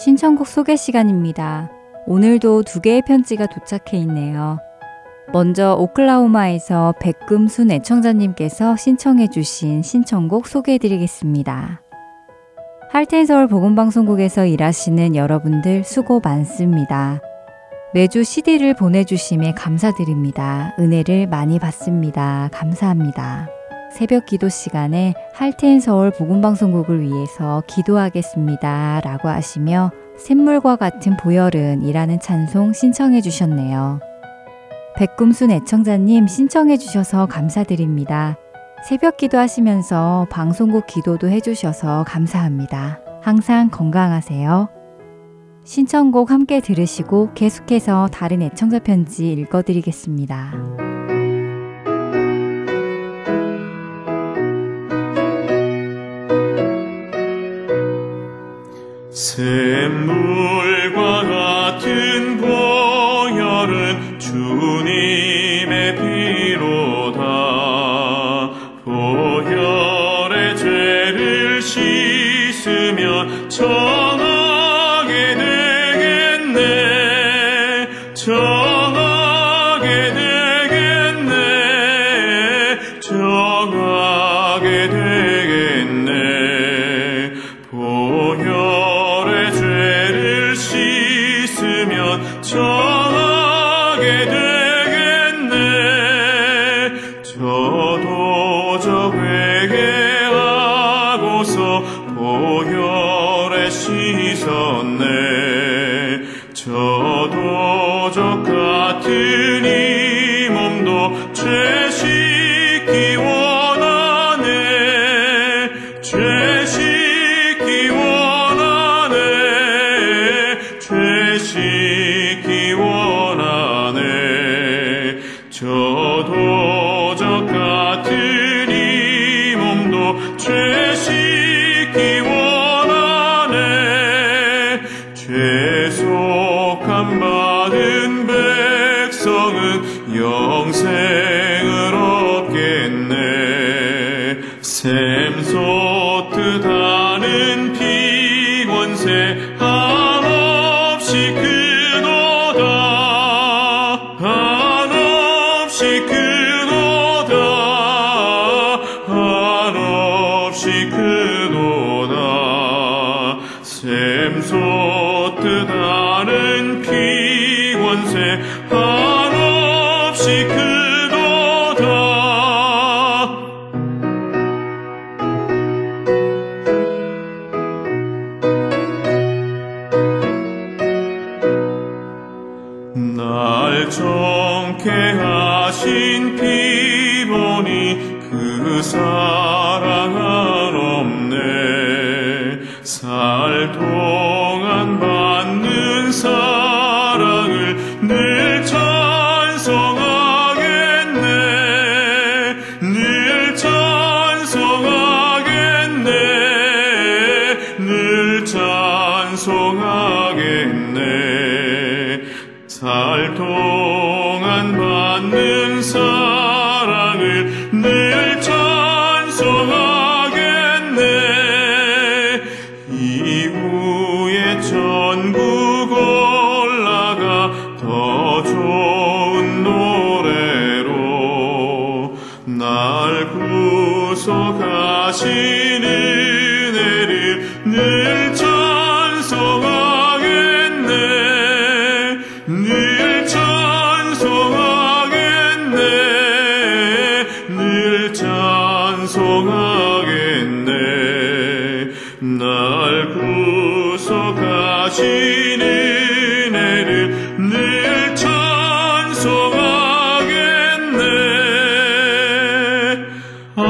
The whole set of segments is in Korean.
신청곡 소개 시간입니다. 오늘도 두 개의 편지가 도착해 있네요. 먼저 오클라호마에서 백금순 애청자님께서 신청해 주신 신청곡 소개해 드리겠습니다. 하트앤서울 복음방송국에서 일하시는 여러분들 수고 많습니다. 매주 CD를 보내주심에 감사드립니다. 은혜를 많이 받습니다. 감사합니다. 새벽 기도 시간에 하트앤서울 복음방송국을 위해서 기도하겠습니다. 라고 하시며 샘물과 같은 보혈은 이라는 찬송 신청해 주셨네요. 백금순 애청자님 신청해 주셔서 감사드립니다. 새벽 기도하시면서 방송국 기도도 해주셔서 감사합니다. 항상 건강하세요. 신청곡 함께 들으시고 계속해서 다른 애청자 편지 읽어드리겠습니다. 샘물과 같은 보혈은 주님의 피로다. 보혈의 죄를 씻으면 정하게 되겠네. 정하게 되겠네. 보혈의 죄를 씻으면 정하게 되겠네. 저도 저 회개하고서 보혈에 씻었네. 저도 저 같은 이 몸도 죄 씻기 원하네. 죄 씻기 원하네. 저도 저 같은 이 몸도 죄 씻기 원하네. 죄 속함 받은 백성은 영생을 얻겠네. 샘솟듯 하는 피곤새 한없이 크도다. 한없이 크도다. 샘솟듯 하는 피곤새 한없이 크도다. 날 정케 하신 피보니 그 사랑은 없네. 살 동안 받는 사랑을 늘 찬송하겠네. 늘 찬송하겠네. 살 동안 받는 사랑을 늘 찬송하겠네. 이후에 전국 올라가 더 좋은 노래로 날 구속하신 은혜를 늘 찬송하겠네. 늘 찬송하겠네. 날 구속하신 은혜를 늘 찬송하겠네. 아멘.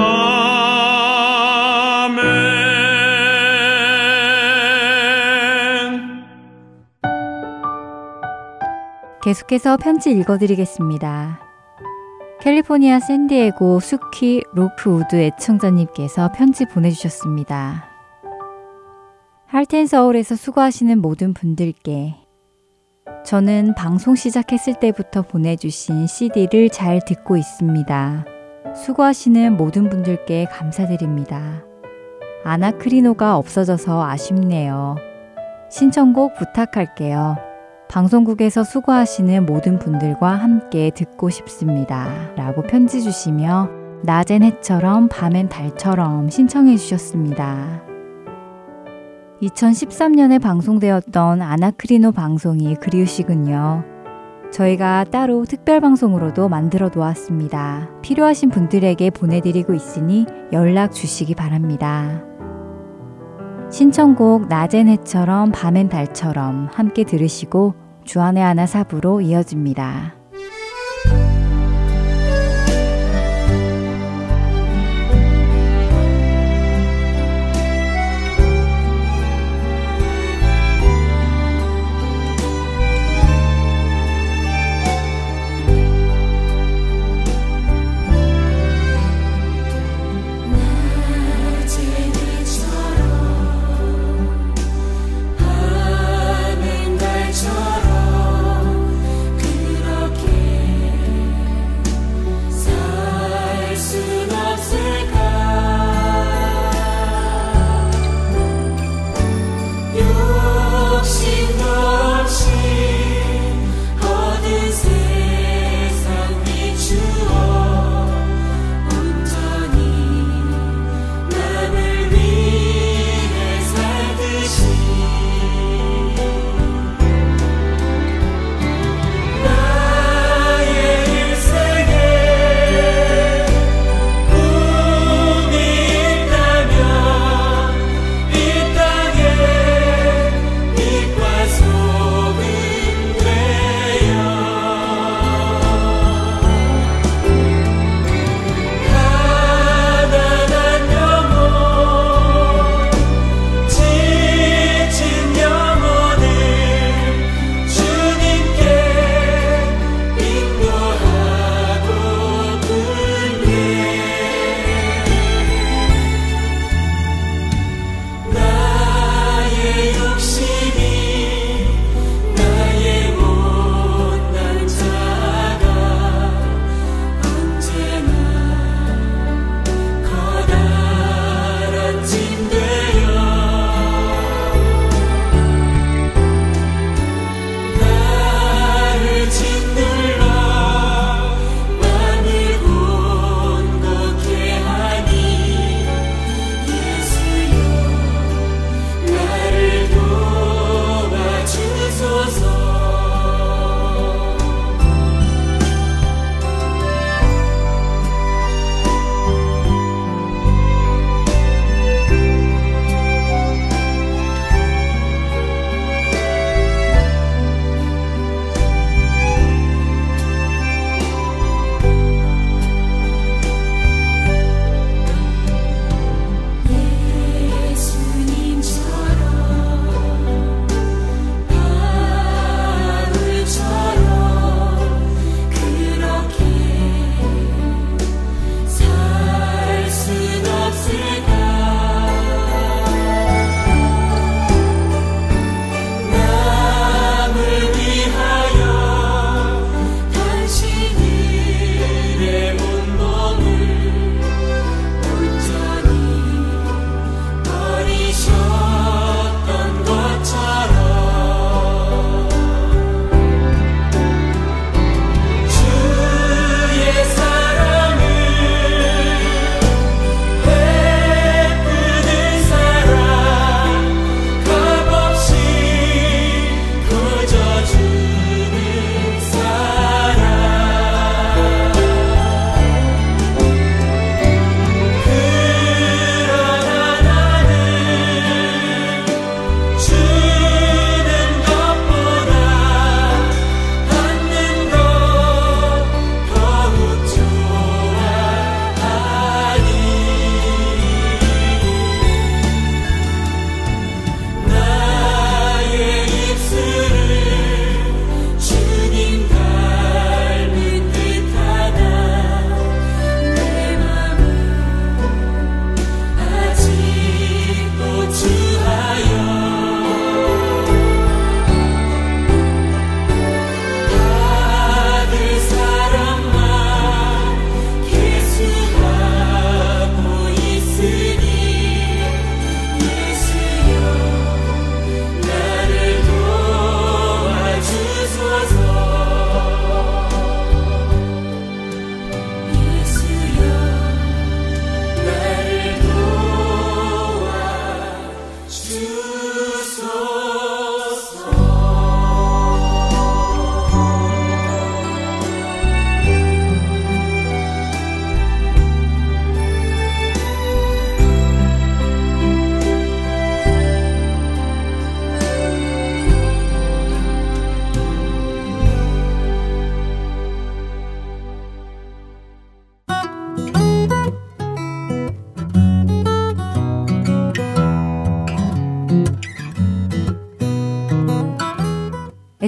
계속해서 편지 읽어드리겠습니다. 캘리포니아 샌디에고 수키 로크우드 애청자님께서 편지 보내주셨습니다. 하트앤서울에서 수고하시는 모든 분들께 저는 방송 시작했을 때부터 보내주신 CD를 잘 듣고 있습니다. 수고하시는 모든 분들께 감사드립니다. 아나크리노가 없어져서 아쉽네요. 신청곡 부탁할게요. 방송국에서 수고하시는 모든 분들과 함께 듣고 싶습니다. 라고 편지 주시며 낮엔 해처럼 밤엔 달처럼 신청해 주셨습니다. 2013년에 방송되었던 아나크리노 방송이 그리우시군요. 저희가 따로 특별 방송으로도 만들어 놓았습니다. 필요하신 분들에게 보내드리고 있으니 연락 주시기 바랍니다. 신청곡 낮엔 해처럼 밤엔 달처럼 함께 들으시고 주안의 하나 4부로 이어집니다.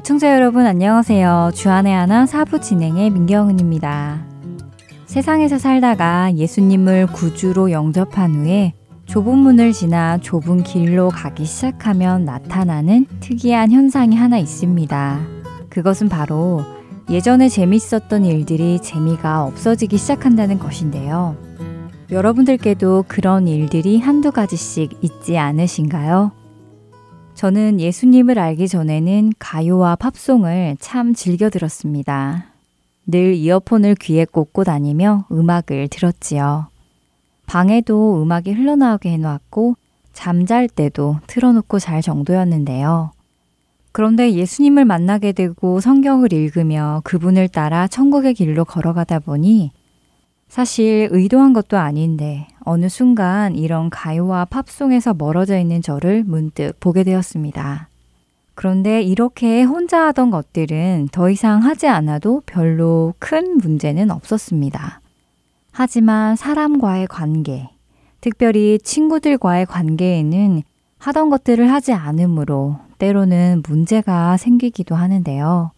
애청자 여러분 안녕하세요. 주안의 하나 4부 진행의 민경은입니다. 세상에서 살다가 예수님을 구주로 영접한 후에 좁은 문을 지나 좁은 길로 가기 시작하면 나타나는 특이한 현상이 하나 있습니다. 그것은 바로 예전에 재밌었던 일들이 재미가 없어지기 시작한다는 것인데요. 여러분들께도 그런 일들이 한두 가지씩 있지 않으신가요? 저는 예수님을 알기 전에는 가요와 팝송을 참 즐겨 들었습니다. 늘 이어폰을 귀에 꽂고 다니며 음악을 들었지요. 방에도 음악이 흘러나오게 해놓았고 잠잘 때도 틀어놓고 잘 정도였는데요. 그런데 예수님을 만나게 되고 성경을 읽으며 그분을 따라 천국의 길로 걸어가다 보니 사실 의도한 것도 아닌데 어느 순간 이런 가요와 팝송에서 멀어져 있는 저를 문득 보게 되었습니다. 그런데 이렇게 혼자 하던 것들은 더 이상 하지 않아도 별로 큰 문제는 없었습니다. 하지만 사람과의 관계, 특별히 친구들과의 관계에는 하던 것들을 하지 않으므로 때로는 문제가 생기기도 하는데요.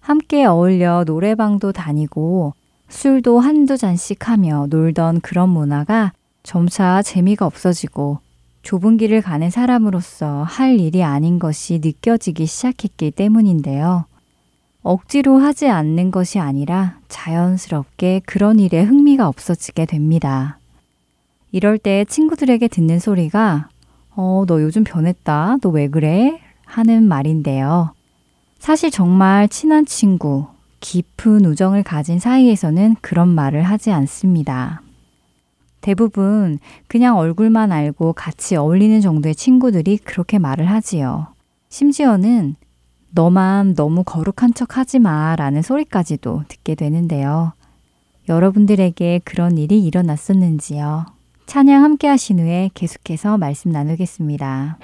함께 어울려 노래방도 다니고 술도 한두 잔씩 하며 놀던 그런 문화가 점차 재미가 없어지고 좁은 길을 가는 사람으로서 할 일이 아닌 것이 느껴지기 시작했기 때문인데요. 억지로 하지 않는 것이 아니라 자연스럽게 그런 일에 흥미가 없어지게 됩니다. 이럴 때 친구들에게 듣는 소리가 너 요즘 변했다. 너 왜 그래? 하는 말인데요. 사실 정말 친한 친구, 깊은 우정을 가진 사이에서는 그런 말을 하지 않습니다. 대부분 그냥 얼굴만 알고 같이 어울리는 정도의 친구들이 그렇게 말을 하지요. 심지어는 너만 너무 거룩한 척 하지 마라는 소리까지도 듣게 되는데요. 여러분들에게 그런 일이 일어났었는지요? 찬양 함께 하신 후에 계속해서 말씀 나누겠습니다.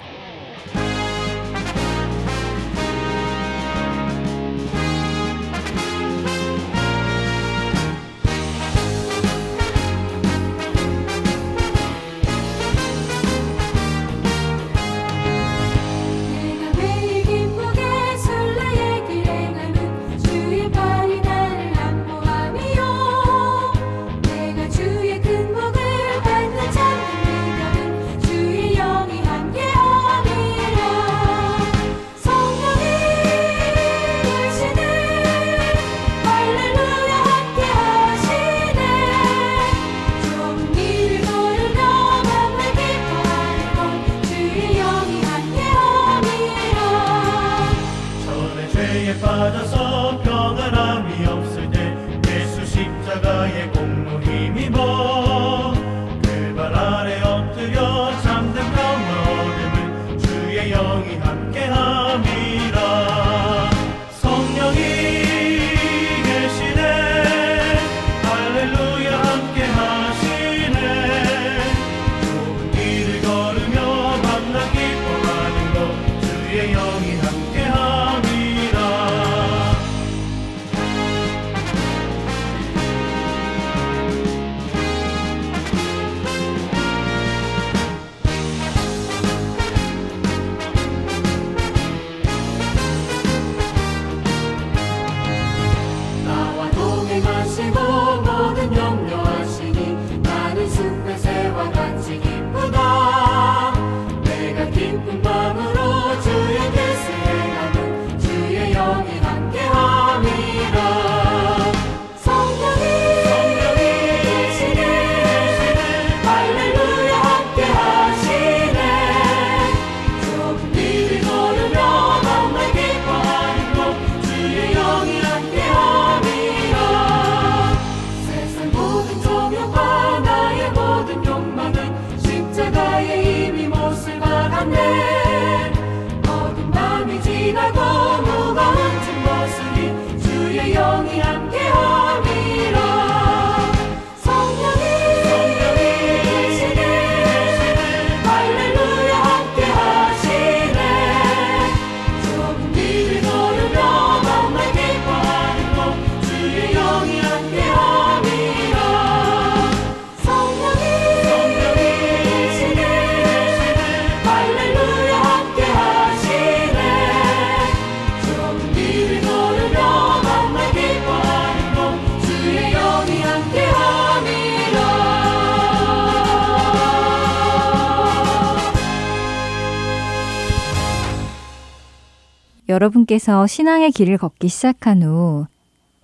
여러분께서 신앙의 길을 걷기 시작한 후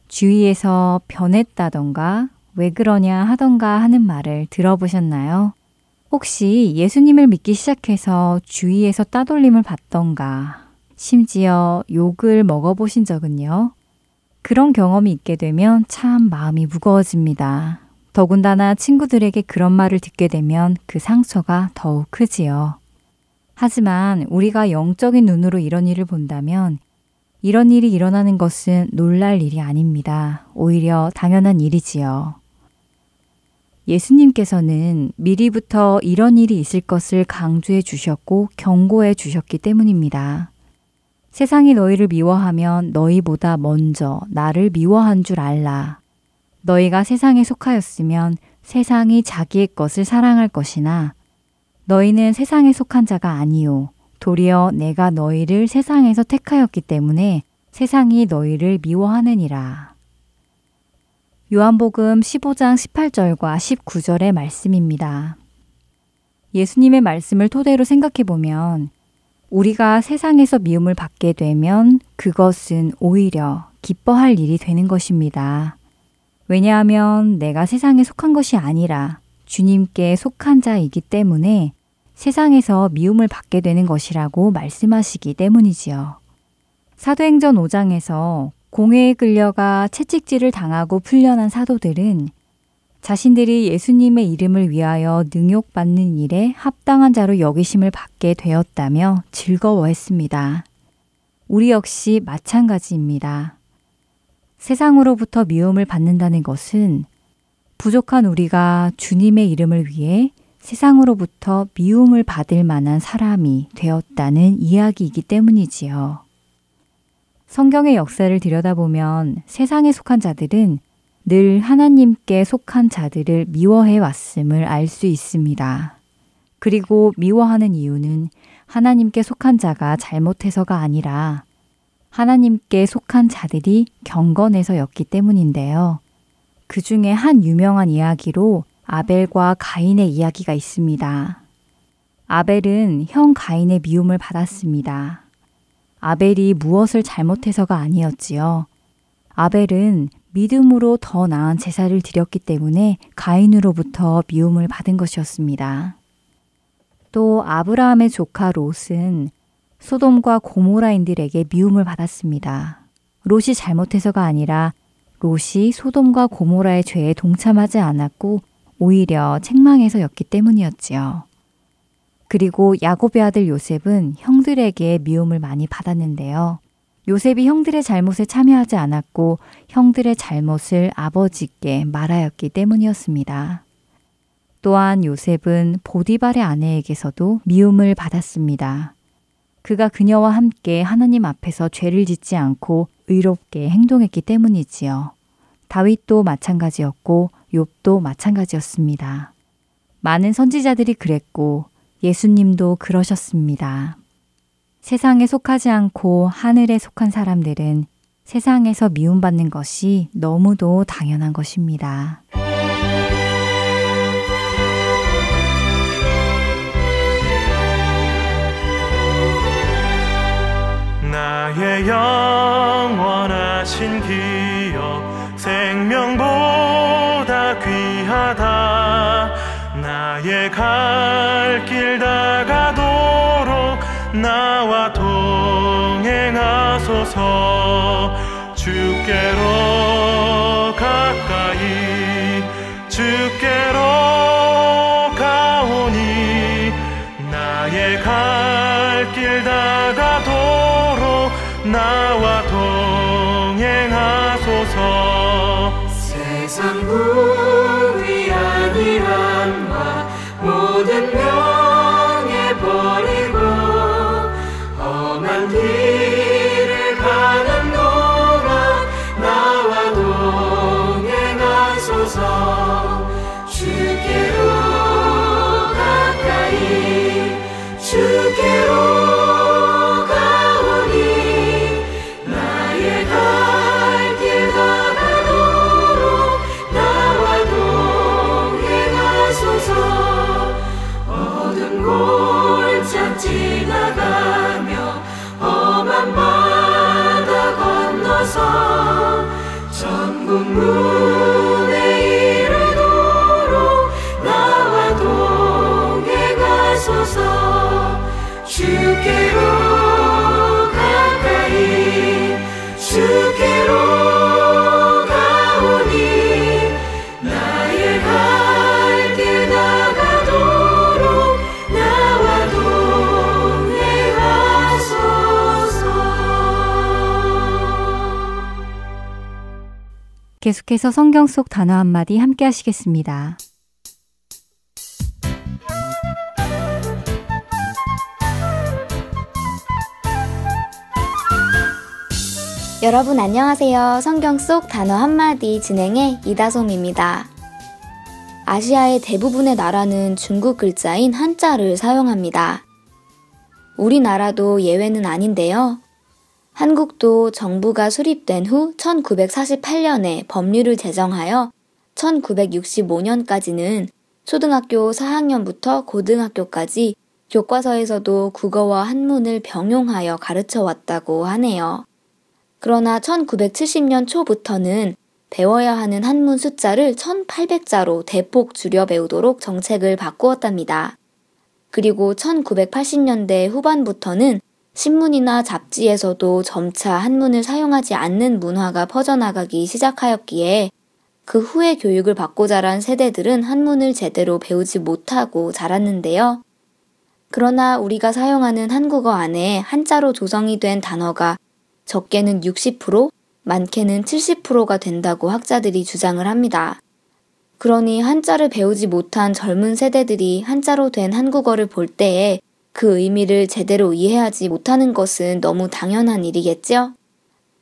주위에서 변했다던가 왜 그러냐 하던가 하는 말을 들어보셨나요? 혹시 예수님을 믿기 시작해서 주위에서 따돌림을 받던가 심지어 욕을 먹어보신 적은요? 그런 경험이 있게 되면 참 마음이 무거워집니다. 더군다나 친구들에게 그런 말을 듣게 되면 그 상처가 더욱 크지요. 하지만 우리가 영적인 눈으로 이런 일을 본다면 이런 일이 일어나는 것은 놀랄 일이 아닙니다. 오히려 당연한 일이지요. 예수님께서는 미리부터 이런 일이 있을 것을 강조해 주셨고 경고해 주셨기 때문입니다. 세상이 너희를 미워하면 너희보다 먼저 나를 미워한 줄 알라. 너희가 세상에 속하였으면 세상이 자기의 것을 사랑할 것이나 너희는 세상에 속한 자가 아니요. 도리어 내가 너희를 세상에서 택하였기 때문에 세상이 너희를 미워하느니라. 요한복음 15장 18절과 19절의 말씀입니다. 예수님의 말씀을 토대로 생각해보면 우리가 세상에서 미움을 받게 되면 그것은 오히려 기뻐할 일이 되는 것입니다. 왜냐하면 내가 세상에 속한 것이 아니라 주님께 속한 자이기 때문에 세상에서 미움을 받게 되는 것이라고 말씀하시기 때문이지요. 사도행전 5장에서 공회에 끌려가 채찍질을 당하고 풀려난 사도들은 자신들이 예수님의 이름을 위하여 능욕받는 일에 합당한 자로 여기심을 받게 되었다며 즐거워했습니다. 우리 역시 마찬가지입니다. 세상으로부터 미움을 받는다는 것은 부족한 우리가 주님의 이름을 위해 세상으로부터 미움을 받을 만한 사람이 되었다는 이야기이기 때문이지요. 성경의 역사를 들여다보면 세상에 속한 자들은 늘 하나님께 속한 자들을 미워해 왔음을 알 수 있습니다. 그리고 미워하는 이유는 하나님께 속한 자가 잘못해서가 아니라 하나님께 속한 자들이 경건해서였기 때문인데요. 그 중에 한 유명한 이야기로 아벨과 가인의 이야기가 있습니다. 아벨은 형 가인의 미움을 받았습니다. 아벨이 무엇을 잘못해서가 아니었지요. 아벨은 믿음으로 더 나은 제사를 드렸기 때문에 가인으로부터 미움을 받은 것이었습니다. 또 아브라함의 조카 롯은 소돔과 고모라인들에게 미움을 받았습니다. 롯이 잘못해서가 아니라 롯이 소돔과 고모라의 죄에 동참하지 않았고 오히려 책망해서였기 때문이었지요. 그리고 야곱의 아들 요셉은 형들에게 미움을 많이 받았는데요. 요셉이 형들의 잘못에 참여하지 않았고 형들의 잘못을 아버지께 말하였기 때문이었습니다. 또한 요셉은 보디발의 아내에게서도 미움을 받았습니다. 그가 그녀와 함께 하나님 앞에서 죄를 짓지 않고 의롭게 행동했기 때문이지요. 다윗도 마찬가지였고 욥도 마찬가지였습니다. 많은 선지자들이 그랬고 예수님도 그러셨습니다. 세상에 속하지 않고 하늘에 속한 사람들은 세상에서 미움받는 것이 너무도 당연한 것입니다. 나의 영원하신 기억 생명보다 귀하다. 나의 갈 길 다가도록 나와 동행하소서. 주께로 가까이 주께로 가오니 나의 갈 길 다가도록 나와 동행하소서. 세상 부귀 아니란 바 모든 명예 버리고 험한 길을 가는 동안 나와 동행하소서. 주께로 가까이 주께로 가오니 나의 갈 길 다가도록 나와 동행하소서. 계속해서 성경 속 단어 한마디 함께 하시겠습니다. 여러분 안녕하세요. 성경 속 단어 한마디 진행의 이다솜입니다. 아시아의 대부분의 나라는 중국 글자인 한자를 사용합니다. 우리나라도 예외는 아닌데요. 한국도 정부가 수립된 후 1948년에 법률을 제정하여 1965년까지는 초등학교 4학년부터 고등학교까지 교과서에서도 국어와 한문을 병용하여 가르쳐왔다고 하네요. 그러나 1970년 초부터는 배워야 하는 한문 숫자를 1800자로 대폭 줄여 배우도록 정책을 바꾸었답니다. 그리고 1980년대 후반부터는 신문이나 잡지에서도 점차 한문을 사용하지 않는 문화가 퍼져나가기 시작하였기에 그 후에 교육을 받고 자란 세대들은 한문을 제대로 배우지 못하고 자랐는데요. 그러나 우리가 사용하는 한국어 안에 한자로 조성이 된 단어가 적게는 60%, 많게는 70%가 된다고 학자들이 주장을 합니다. 그러니 한자를 배우지 못한 젊은 세대들이 한자로 된 한국어를 볼 때에 그 의미를 제대로 이해하지 못하는 것은 너무 당연한 일이겠죠?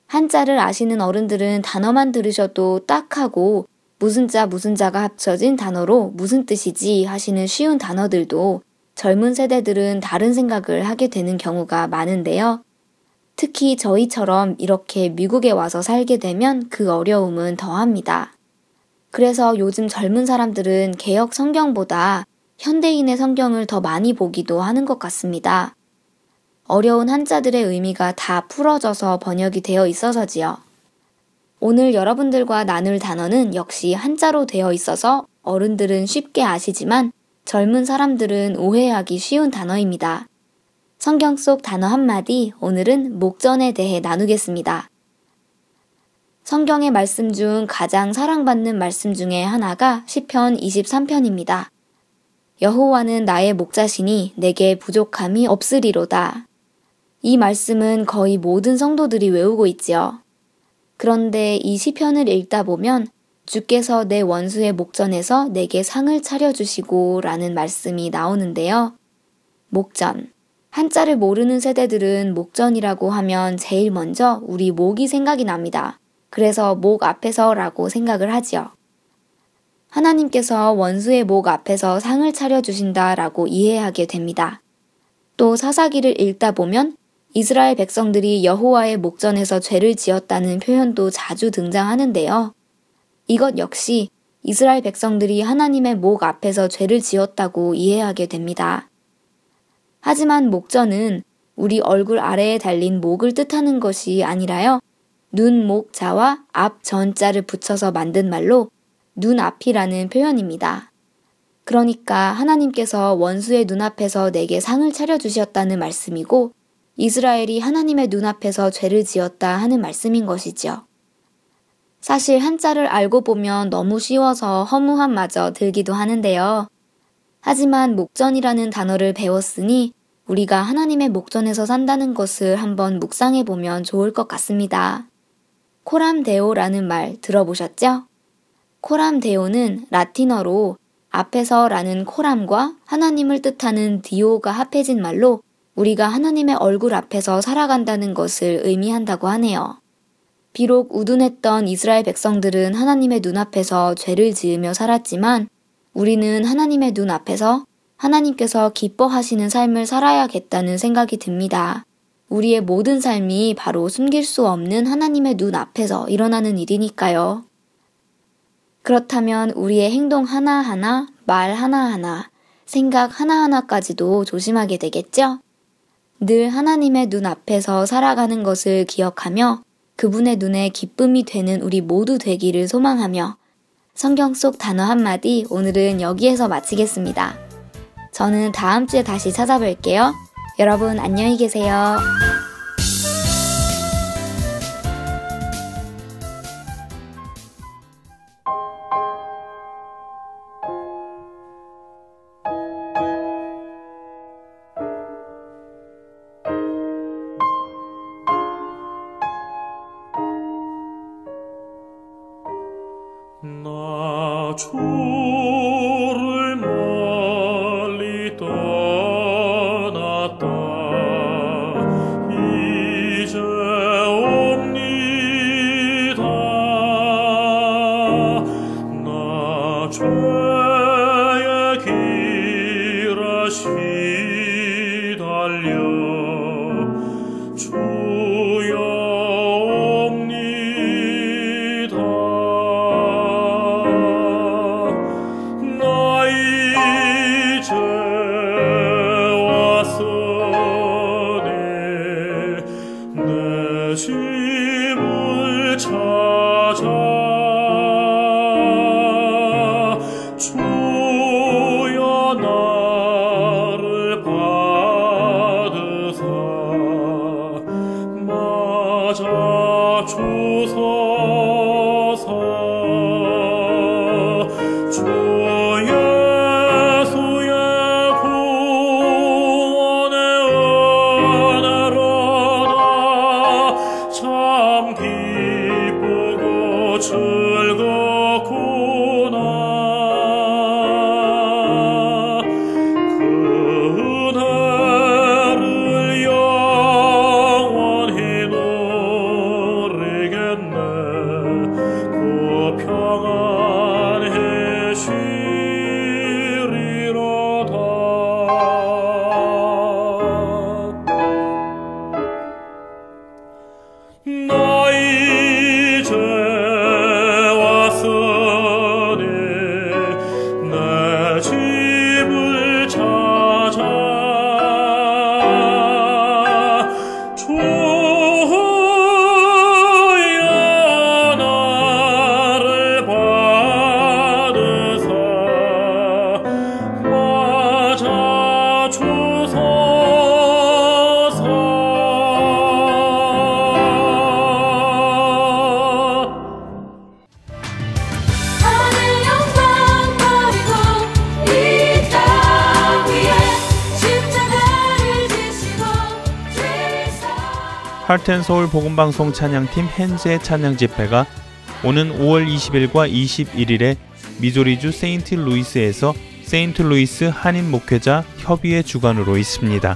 한자를 아시는 어른들은 단어만 들으셔도 딱 하고 무슨 자 무슨 자가 합쳐진 단어로 무슨 뜻이지 하시는 쉬운 단어들도 젊은 세대들은 다른 생각을 하게 되는 경우가 많은데요. 특히 저희처럼 이렇게 미국에 와서 살게 되면 그 어려움은 더합니다. 그래서 요즘 젊은 사람들은 개역 성경보다 현대인의 성경을 더 많이 보기도 하는 것 같습니다. 어려운 한자들의 의미가 다 풀어져서 번역이 되어 있어서지요. 오늘 여러분들과 나눌 단어는 역시 한자로 되어 있어서 어른들은 쉽게 아시지만 젊은 사람들은 오해하기 쉬운 단어입니다. 성경 속 단어 한마디, 오늘은 목전에 대해 나누겠습니다. 성경의 말씀 중 가장 사랑받는 말씀 중에 하나가 시편 23편입니다. 여호와는 나의 목자시니 내게 부족함이 없으리로다. 이 말씀은 거의 모든 성도들이 외우고 있지요. 그런데 이 시편을 읽다 보면 주께서 내 원수의 목전에서 내게 상을 차려주시고 라는 말씀이 나오는데요. 목전. 한자를 모르는 세대들은 목전이라고 하면 제일 먼저 우리 목이 생각이 납니다. 그래서 목 앞에서 라고 생각을 하지요. 하나님께서 원수의 목 앞에서 상을 차려주신다 라고 이해하게 됩니다. 또 사사기를 읽다 보면 이스라엘 백성들이 여호와의 목전에서 죄를 지었다는 표현도 자주 등장하는데요. 이것 역시 이스라엘 백성들이 하나님의 목 앞에서 죄를 지었다고 이해하게 됩니다. 하지만 목전은 우리 얼굴 아래에 달린 목을 뜻하는 것이 아니라요. 눈, 목, 자와 앞, 전, 자를 붙여서 만든 말로 눈앞이라는 표현입니다. 그러니까 하나님께서 원수의 눈앞에서 내게 상을 차려주셨다는 말씀이고 이스라엘이 하나님의 눈앞에서 죄를 지었다 하는 말씀인 것이죠. 사실 한자를 알고 보면 너무 쉬워서 허무함마저 들기도 하는데요. 하지만 목전이라는 단어를 배웠으니 우리가 하나님의 목전에서 산다는 것을 한번 묵상해 보면 좋을 것 같습니다. 코람데오라는 말 들어보셨죠? 코람데오는 라틴어로 앞에서 라는 코람과 하나님을 뜻하는 디오가 합해진 말로 우리가 하나님의 얼굴 앞에서 살아간다는 것을 의미한다고 하네요. 비록 우둔했던 이스라엘 백성들은 하나님의 눈앞에서 죄를 지으며 살았지만 우리는 하나님의 눈앞에서 하나님께서 기뻐하시는 삶을 살아야겠다는 생각이 듭니다. 우리의 모든 삶이 바로 숨길 수 없는 하나님의 눈앞에서 일어나는 일이니까요. 그렇다면 우리의 행동 하나하나, 말 하나하나, 생각 하나하나까지도 조심하게 되겠죠? 늘 하나님의 눈앞에서 살아가는 것을 기억하며 그분의 눈에 기쁨이 되는 우리 모두 되기를 소망하며 성경 속 단어 한마디 오늘은 여기에서 마치겠습니다. 저는 다음 주에 다시 찾아뵐게요. 여러분 안녕히 계세요. 하트앤서울 복음방송 찬양팀 헨즈의 찬양집회가 오는 5월 20일과 21일에 미조리주 세인트루이스에서 세인트루이스 한인목회자 협의회 주관으로 있습니다.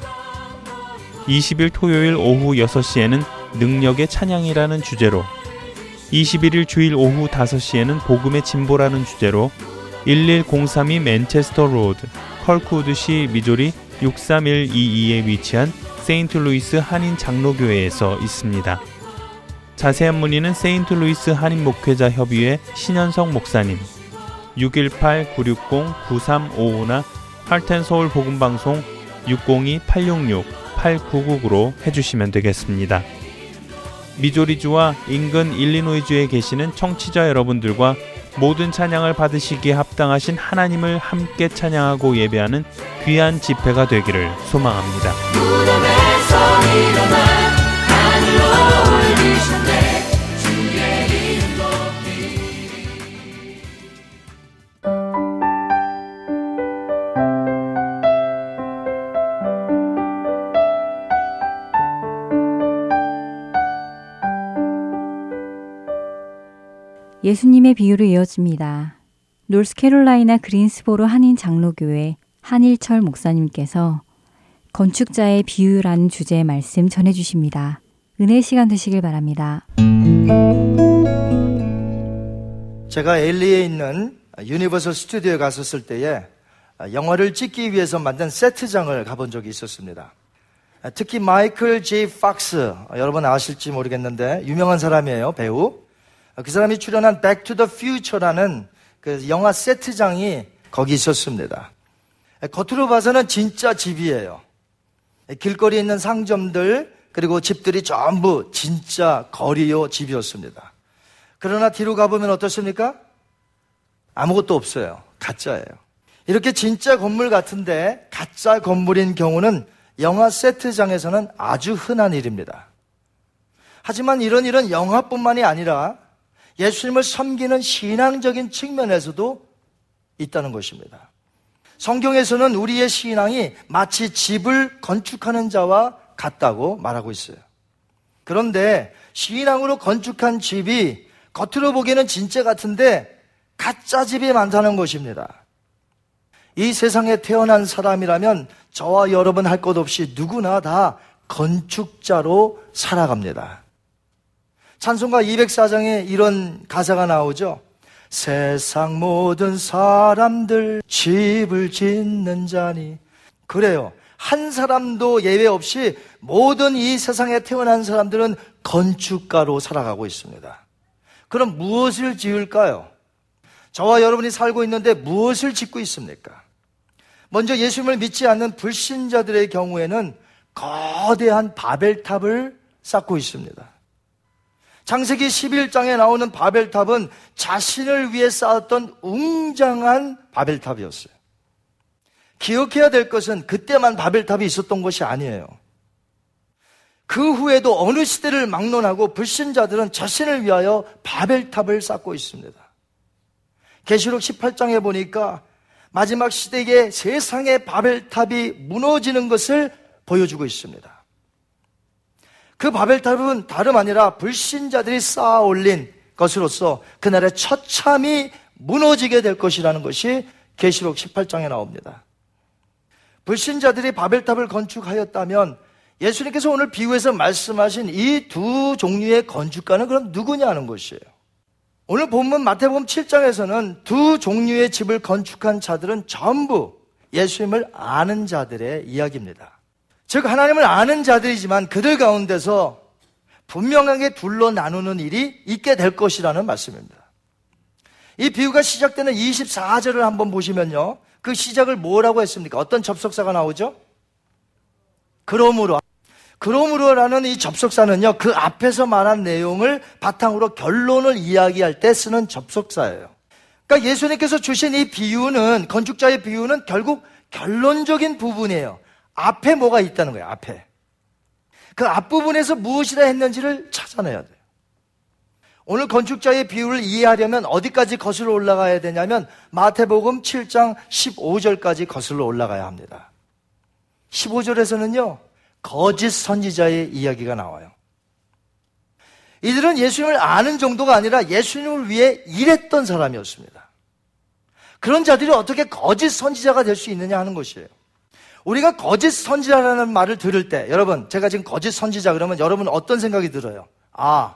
20일 토요일 오후 6시에는 능력의 찬양이라는 주제로, 21일 주일 오후 5시에는 복음의 진보라는 주제로 11032 맨체스터 로드, 컬크우드시 미조리 63122에 위치한 세인트루이스 한인 장로교회에서 있습니다. 자세한 문의는 세인트루이스 한인 목회자 협의회 신현석 목사님, 618-960-9355나 하트앤서울 복음방송 602-866-8999로 해주시면 되겠습니다. 미조리주와 인근 일리노이주에 계시는 청취자 여러분들과 모든 찬양을 받으시기에 합당하신 하나님을 함께 찬양하고 예배하는 귀한 집회가 되기를 소망합니다. 예수님의 비유로 이어집니다. 노스캐롤라이나 그린스보로 한인 장로교회 한일철 목사님께서 건축자의 비유라는 주제의 말씀 전해주십니다. 은혜의 시간 되시길 바랍니다. 제가 LA에 있는 유니버설 스튜디오에 갔었을 때에 영화를 찍기 위해서 만든 세트장을 가본 적이 있었습니다. 특히 마이클 제이 팍스, 여러분 아실지 모르겠는데 유명한 사람이에요, 배우. 그 사람이 출연한 Back to the Future라는 그 영화 세트장이 거기 있었습니다. 겉으로 봐서는 진짜 집이에요. 길거리에 있는 상점들, 그리고 집들이 전부 진짜 거리요 집이었습니다. 그러나 뒤로 가보면 어떻습니까? 아무것도 없어요. 가짜예요. 이렇게 진짜 건물 같은데 가짜 건물인 경우는 영화 세트장에서는 아주 흔한 일입니다. 하지만 이런 일은 영화뿐만이 아니라 예수님을 섬기는 신앙적인 측면에서도 있다는 것입니다. 성경에서는 우리의 신앙이 마치 집을 건축하는 자와 같다고 말하고 있어요. 그런데 신앙으로 건축한 집이 겉으로 보기에는 진짜 같은데 가짜 집이 많다는 것입니다. 이 세상에 태어난 사람이라면 저와 여러분 할 것 없이 누구나 다 건축자로 살아갑니다. 찬송가 204장에 이런 가사가 나오죠. 세상 모든 사람들 집을 짓는 자니. 그래요. 한 사람도 예외 없이 모든 이 세상에 태어난 사람들은 건축가로 살아가고 있습니다. 그럼 무엇을 지을까요? 저와 여러분이 살고 있는데 무엇을 짓고 있습니까? 먼저 예수님을 믿지 않는 불신자들의 경우에는 거대한 바벨탑을 쌓고 있습니다. 창세기 11장에 나오는 바벨탑은 자신을 위해 쌓았던 웅장한 바벨탑이었어요. 기억해야 될 것은 그때만 바벨탑이 있었던 것이 아니에요. 그 후에도 어느 시대를 막론하고 불신자들은 자신을 위하여 바벨탑을 쌓고 있습니다. 계시록 18장에 보니까 마지막 시대에 세상의 바벨탑이 무너지는 것을 보여주고 있습니다. 그 바벨탑은 다름 아니라 불신자들이 쌓아 올린 것으로서 그날에 처참히 무너지게 될 것이라는 것이 계시록 18장에 나옵니다. 불신자들이 바벨탑을 건축하였다면 예수님께서 오늘 비유에서 말씀하신 이 두 종류의 건축가는 그럼 누구냐는 것이에요. 오늘 본문 마태복음 7장에서는 두 종류의 집을 건축한 자들은 전부 예수님을 아는 자들의 이야기입니다. 즉 하나님을 아는 자들이지만 그들 가운데서 분명하게 둘로 나누는 일이 있게 될 것이라는 말씀입니다. 이 비유가 시작되는 24절을 한번 보시면요. 그 시작을 뭐라고 했습니까? 어떤 접속사가 나오죠? 그러므로. 그러므로라는 이 접속사는요. 그 앞에서 말한 내용을 바탕으로 결론을 이야기할 때 쓰는 접속사예요. 그러니까 예수님께서 주신 이 비유는, 건축자의 비유는 결국 결론적인 부분이에요. 앞에 뭐가 있다는 거예요. 앞에. 그 앞부분에서 무엇이라 했는지를 찾아내야 돼요. 오늘 건축자의 비유를 이해하려면 어디까지 거슬러 올라가야 되냐면 마태복음 7장 15절까지 거슬러 올라가야 합니다. 15절에서는요. 거짓 선지자의 이야기가 나와요. 이들은 예수님을 아는 정도가 아니라 예수님을 위해 일했던 사람이었습니다. 그런 자들이 어떻게 거짓 선지자가 될 수 있느냐 하는 것이에요. 우리가 거짓 선지자라는 말을 들을 때 여러분, 제가 지금 거짓 선지자 그러면 여러분 어떤 생각이 들어요? 아,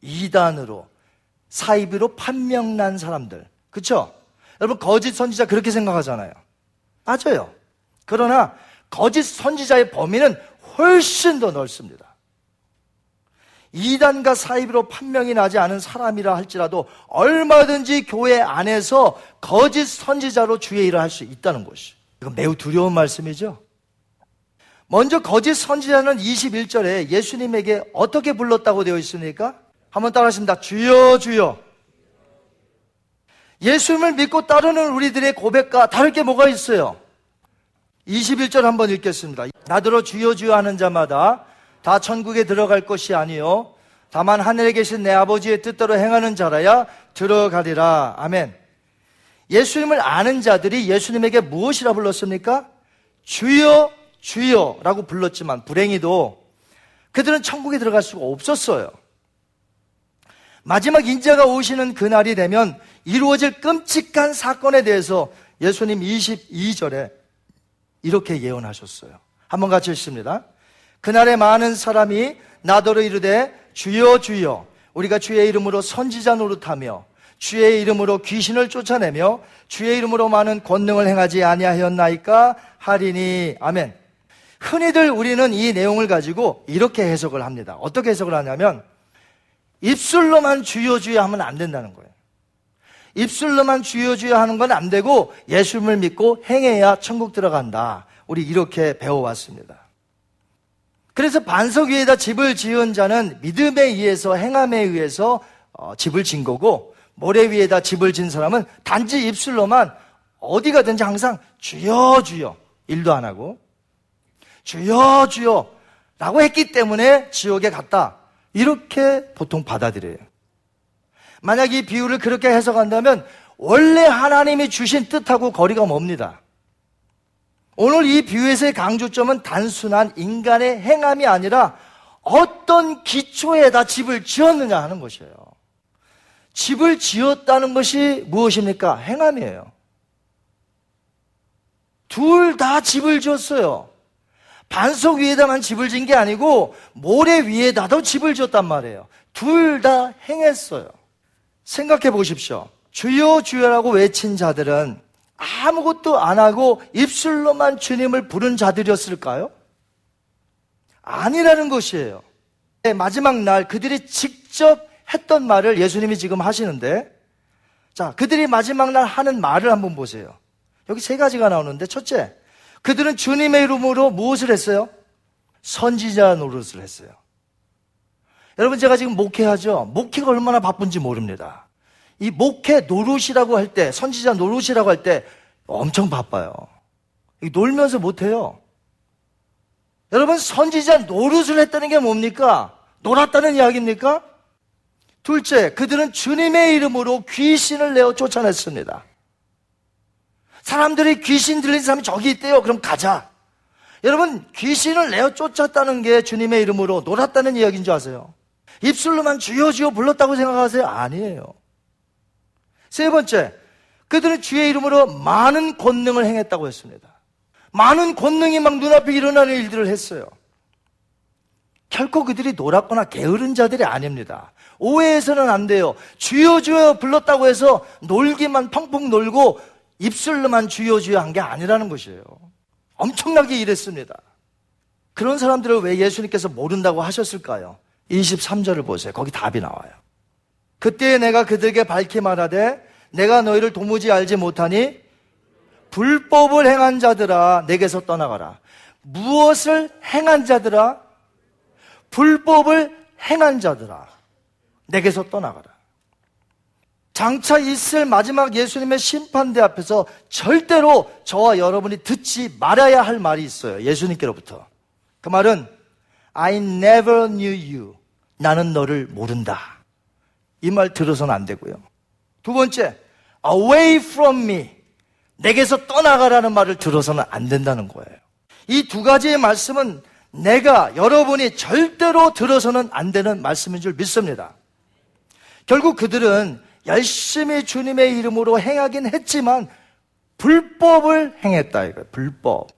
이단으로, 사이비로 판명난 사람들. 그렇죠? 여러분 거짓 선지자 그렇게 생각하잖아요. 맞아요. 그러나 거짓 선지자의 범위는 훨씬 더 넓습니다. 이단과 사이비로 판명이 나지 않은 사람이라 할지라도 얼마든지 교회 안에서 거짓 선지자로 주의 일을 할 수 있다는 것이. 이건 매우 두려운 말씀이죠. 먼저 거짓 선지자는 21절에 예수님에게 어떻게 불렀다고 되어 있습니까? 한번 따라하십니다. 주여 주여. 예수님을 믿고 따르는 우리들의 고백과 다를 게 뭐가 있어요? 21절 한번 읽겠습니다. 나더러 주여 주여 하는 자마다 다 천국에 들어갈 것이 아니요 다만 하늘에 계신 내 아버지의 뜻대로 행하는 자라야 들어가리라. 아멘. 예수님을 아는 자들이 예수님에게 무엇이라 불렀습니까? 주여 주여라고 불렀지만 불행히도 그들은 천국에 들어갈 수가 없었어요. 마지막 인자가 오시는 그날이 되면 이루어질 끔찍한 사건에 대해서 예수님 22절에 이렇게 예언하셨어요. 한번 같이 읽습니다. 그날에 많은 사람이 나더러 이르되 주여 주여 우리가 주의 이름으로 선지자 노릇하며 주의 이름으로 귀신을 쫓아내며 주의 이름으로 많은 권능을 행하지 아니하였나이까 하리니. 아멘. 흔히들 우리는 이 내용을 가지고 이렇게 해석을 합니다. 어떻게 해석을 하냐면 입술로만 주여 주여 하면 안 된다는 거예요. 입술로만 주여 주여 하는 건 안 되고 예수님을 믿고 행해야 천국 들어간다. 우리 이렇게 배워왔습니다. 그래서 반석 위에다 집을 지은 자는 믿음에 의해서 행함에 의해서 집을 진 거고, 모래 위에다 집을 진 사람은 단지 입술로만 어디 가든지 항상 주여 주여 일도 안 하고 주여 주여 라고 했기 때문에 지옥에 갔다, 이렇게 보통 받아들여요. 만약 이 비유를 그렇게 해석한다면 원래 하나님이 주신 뜻하고 거리가 멉니다. 오늘 이 비유에서의 강조점은 단순한 인간의 행함이 아니라 어떤 기초에다 집을 지었느냐 하는 것이에요. 집을 지었다는 것이 무엇입니까? 행함이에요. 둘 다 집을 지었어요. 반석 위에다만 집을 지은 게 아니고 모래 위에다도 집을 지었단 말이에요. 둘 다 행했어요. 생각해 보십시오. 주여 주여라고 외친 자들은 아무것도 안 하고 입술로만 주님을 부른 자들이었을까요? 아니라는 것이에요. 마지막 날 그들이 직접 했던 말을 예수님이 지금 하시는데, 자, 그들이 마지막 날 하는 말을 한번 보세요. 여기 세 가지가 나오는데, 첫째, 그들은 주님의 이름으로 무엇을 했어요? 선지자 노릇을 했어요. 여러분, 제가 지금 목회하죠? 목회가 얼마나 바쁜지 모릅니다. 이 목회 노릇이라고 할 때, 선지자 노릇이라고 할 때 엄청 바빠요. 놀면서 못해요. 여러분, 선지자 노릇을 했다는 게 뭡니까? 놀았다는 이야기입니까? 둘째, 그들은 주님의 이름으로 귀신을 내어 쫓아냈습니다. 사람들이 귀신 들린 사람이 저기 있대요. 그럼 가자. 여러분, 귀신을 내어 쫓았다는 게 주님의 이름으로 놀았다는 이야기인 줄 아세요? 입술로만 주여 주여 불렀다고 생각하세요? 아니에요. 세 번째, 그들은 주의 이름으로 많은 권능을 행했다고 했습니다. 많은 권능이 막 눈앞에 일어나는 일들을 했어요. 결코 그들이 놀았거나 게으른 자들이 아닙니다. 오해해서는 안 돼요. 주여 주여 불렀다고 해서 놀기만 펑펑 놀고 입술로만 주여 주여 한 게 아니라는 것이에요. 엄청나게 일했습니다. 그런 사람들을 왜 예수님께서 모른다고 하셨을까요? 23절을 보세요. 거기 답이 나와요. 그때 내가 그들에게 밝히 말하되 내가 너희를 도무지 알지 못하니 불법을 행한 자들아 내게서 떠나가라. 무엇을 행한 자들아? 불법을 행한 자들아 내게서 떠나가라. 장차 있을 마지막 예수님의 심판대 앞에서 절대로 저와 여러분이 듣지 말아야 할 말이 있어요. 예수님께로부터. 그 말은 I never knew you. 나는 너를 모른다. 이 말 들어서는 안 되고요. 두 번째, away from me. 내게서 떠나가라는 말을 들어서는 안 된다는 거예요. 이 두 가지의 말씀은 내가, 여러분이 절대로 들어서는 안 되는 말씀인 줄 믿습니다. 결국 그들은 열심히 주님의 이름으로 행하긴 했지만 불법을 행했다 이거예요. 불법.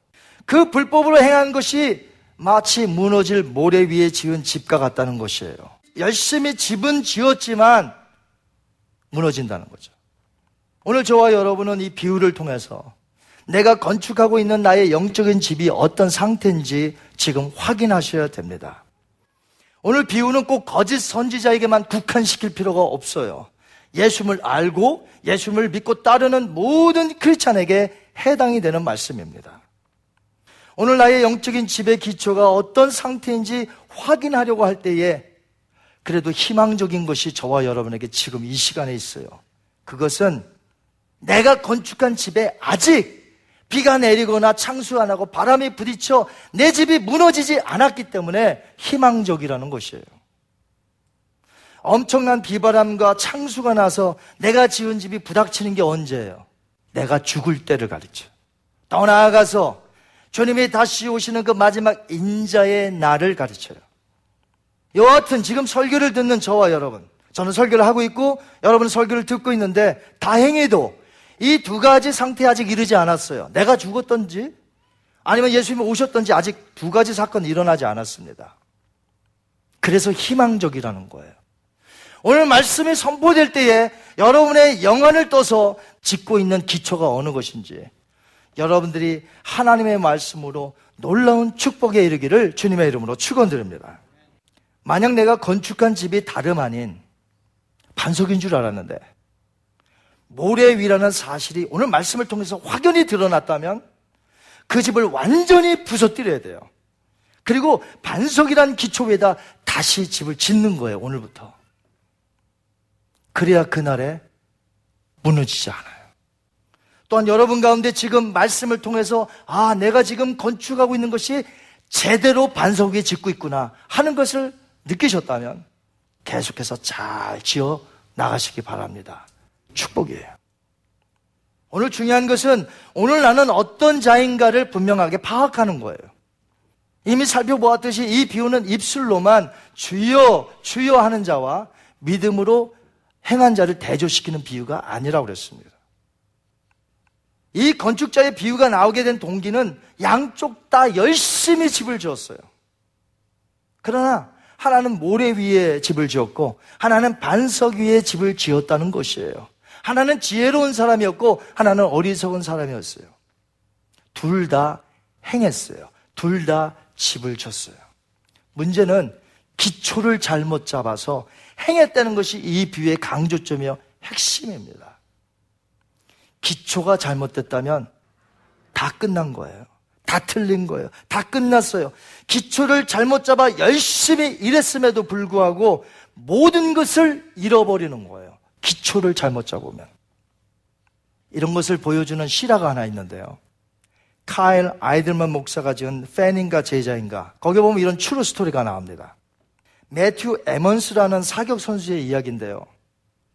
그 불법으로 행한 것이 마치 무너질 모래 위에 지은 집과 같다는 것이에요. 열심히 집은 지었지만 무너진다는 거죠. 오늘 저와 여러분은 이 비유를 통해서 내가 건축하고 있는 나의 영적인 집이 어떤 상태인지 지금 확인하셔야 됩니다. 오늘 비유는 꼭 거짓 선지자에게만 국한시킬 필요가 없어요. 예수님을 알고 예수님을 믿고 따르는 모든 크리스찬에게 해당이 되는 말씀입니다. 오늘 나의 영적인 집의 기초가 어떤 상태인지 확인하려고 할 때에 그래도 희망적인 것이 저와 여러분에게 지금 이 시간에 있어요. 그것은 내가 건축한 집에 아직 비가 내리거나 창수 안 하고 바람이 부딪혀 내 집이 무너지지 않았기 때문에 희망적이라는 것이에요. 엄청난 비바람과 창수가 나서 내가 지은 집이 부닥치는 게 언제예요? 내가 죽을 때를 가르쳐. 더 나아가서 주님이 다시 오시는 그 마지막 인자의 날을 가르쳐요. 여하튼 지금 설교를 듣는 저와 여러분, 저는 설교를 하고 있고 여러분은 설교를 듣고 있는데 다행히도 이 두 가지 상태에 아직 이르지 않았어요. 내가 죽었던지 아니면 예수님이 오셨던지 아직 두 가지 사건이 일어나지 않았습니다. 그래서 희망적이라는 거예요. 오늘 말씀이 선포될 때에 여러분의 영안을 떠서 짓고 있는 기초가 어느 것인지, 여러분들이 하나님의 말씀으로 놀라운 축복에 이르기를 주님의 이름으로 축원드립니다. 만약 내가 건축한 집이 다름 아닌 반석인 줄 알았는데 모래 위라는 사실이 오늘 말씀을 통해서 확연히 드러났다면 그 집을 완전히 부서뜨려야 돼요. 그리고 반석이란 기초 위에다 다시 집을 짓는 거예요, 오늘부터. 그래야 그날에 무너지지 않아요. 또한 여러분 가운데 지금 말씀을 통해서 아, 내가 지금 건축하고 있는 것이 제대로 반석 위에 짓고 있구나 하는 것을 느끼셨다면 계속해서 잘 지어 나가시기 바랍니다. 축복이에요. 오늘 중요한 것은 오늘 나는 어떤 자인가를 분명하게 파악하는 거예요. 이미 살펴보았듯이 이 비유는 입술로만 주여 주여 하는 자와 믿음으로 행한 자를 대조시키는 비유가 아니라고 그랬습니다. 이 건축자의 비유가 나오게 된 동기는 양쪽 다 열심히 집을 지었어요. 그러나 하나는 모래 위에 집을 지었고 하나는 반석 위에 집을 지었다는 것이에요. 하나는 지혜로운 사람이었고 하나는 어리석은 사람이었어요. 둘 다 행했어요. 둘 다 집을 졌어요. 문제는 기초를 잘못 잡아서 행했다는 것이 이 비유의 강조점이며 핵심입니다. 기초가 잘못됐다면 다 끝난 거예요. 다 틀린 거예요. 다 끝났어요. 기초를 잘못 잡아 열심히 일했음에도 불구하고 모든 것을 잃어버리는 거예요. 기초를 잘못 잡으면. 이런 것을 보여주는 실화가 하나 있는데요. 카일 아이들먼 목사가 지은 팬인가 제자인가, 거기 보면 이런 추루 스토리가 나옵니다. 매튜 에먼스라는 사격 선수의 이야기인데요.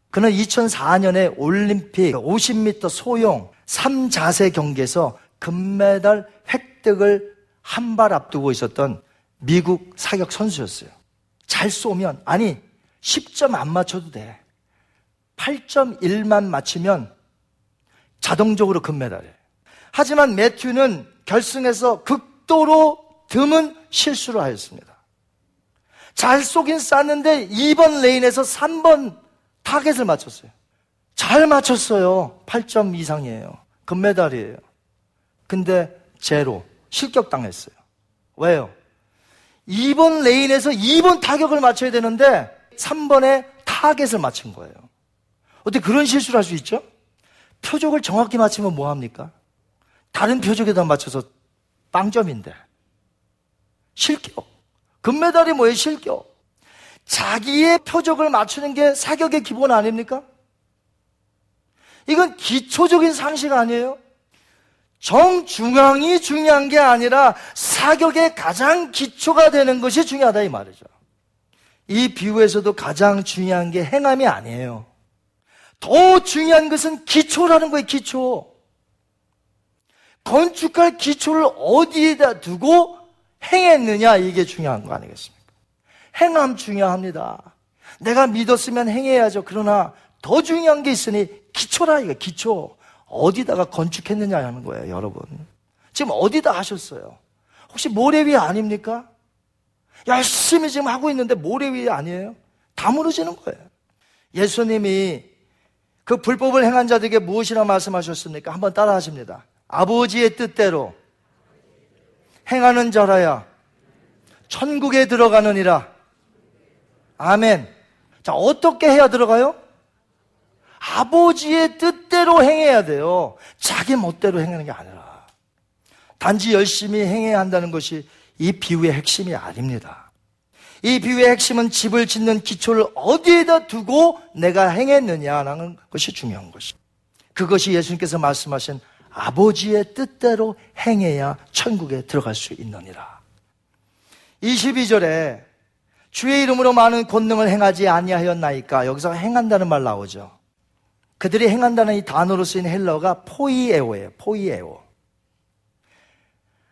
그는 2004년에 올림픽 50m 소형 3자세 경기에서 금메달 획득을 한 발 앞두고 있었던 미국 사격 선수였어요. 잘 쏘면, 아니 10점 안 맞춰도 돼. 8.1만 맞추면 자동적으로 금메달이에요. 하지만 매튜는 결승에서 극도로 드문 실수를 하였습니다. 잘 쏘긴 쐈는데 2번 레인에서 3번 타겟을 맞췄어요. 잘 맞췄어요. 8점 이상이에요. 금메달이에요. 근데 제로, 실격당했어요. 왜요? 2번 레인에서 2번 타격을 맞춰야 되는데 3번에 타겟을 맞춘 거예요. 어떻게 그런 실수를 할 수 있죠? 표적을 정확히 맞추면 뭐합니까? 다른 표적에다 맞춰서 빵점인데. 실격. 금메달이 뭐예요? 실격. 자기의 표적을 맞추는 게 사격의 기본 아닙니까? 이건 기초적인 상식 아니에요? 정중앙이 중요한 게 아니라 사격의 가장 기초가 되는 것이 중요하다 이 말이죠. 이 비유에서도 가장 중요한 게 행함이 아니에요. 더 중요한 것은 기초라는 거예요. 기초. 건축할 기초를 어디에다 두고 행했느냐, 이게 중요한 거 아니겠습니까? 행함 중요합니다. 내가 믿었으면 행해야죠. 그러나 더 중요한 게 있으니 기초라, 이거 기초. 어디다가 건축했느냐 하는 거예요, 여러분. 지금 어디다 하셨어요? 혹시 모래 위에 아닙니까? 열심히 지금 하고 있는데 모래 위에 아니에요? 다 무너지는 거예요. 예수님이 그 불법을 행한 자들에게 무엇이라 말씀하셨습니까? 한번 따라 하십니다. 아버지의 뜻대로 행하는 자라야 천국에 들어가느니라. 아멘. 자, 어떻게 해야 들어가요? 아버지의 뜻대로 행해야 돼요. 자기 멋대로 행하는 게 아니라. 단지 열심히 행해야 한다는 것이 이 비유의 핵심이 아닙니다. 이 비유의 핵심은 집을 짓는 기초를 어디에다 두고 내가 행했느냐라는 것이 중요한 것이죠. 그것이 예수님께서 말씀하신 아버지의 뜻대로 행해야 천국에 들어갈 수 있느니라. 22절에 주의 이름으로 많은 권능을 행하지 아니하였나이까, 여기서 행한다는 말 나오죠. 그들이 행한다는 이 단어로 쓰인 헬라어가 포이에오예요. 포이에오.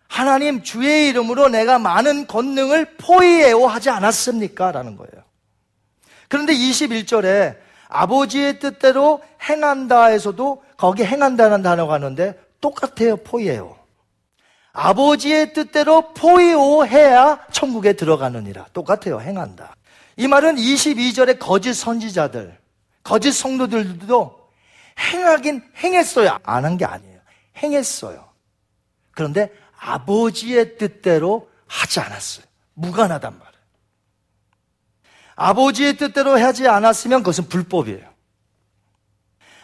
하나님, 주의 이름으로 내가 많은 권능을 포이에오 하지 않았습니까? 라는 거예요. 그런데 21절에 아버지의 뜻대로 행한다에서도 거기 행한다는 단어가 있는데 똑같아요. 포이에오. 아버지의 뜻대로 포이오해야 천국에 들어가느니라. 똑같아요. 행한다. 이 말은 22절의 거짓 선지자들, 거짓 성도들도 행하긴 행했어요. 안 한 게 아니에요. 행했어요. 그런데 아버지의 뜻대로 하지 않았어요. 무관하단 말이에요. 아버지의 뜻대로 하지 않았으면 그것은 불법이에요.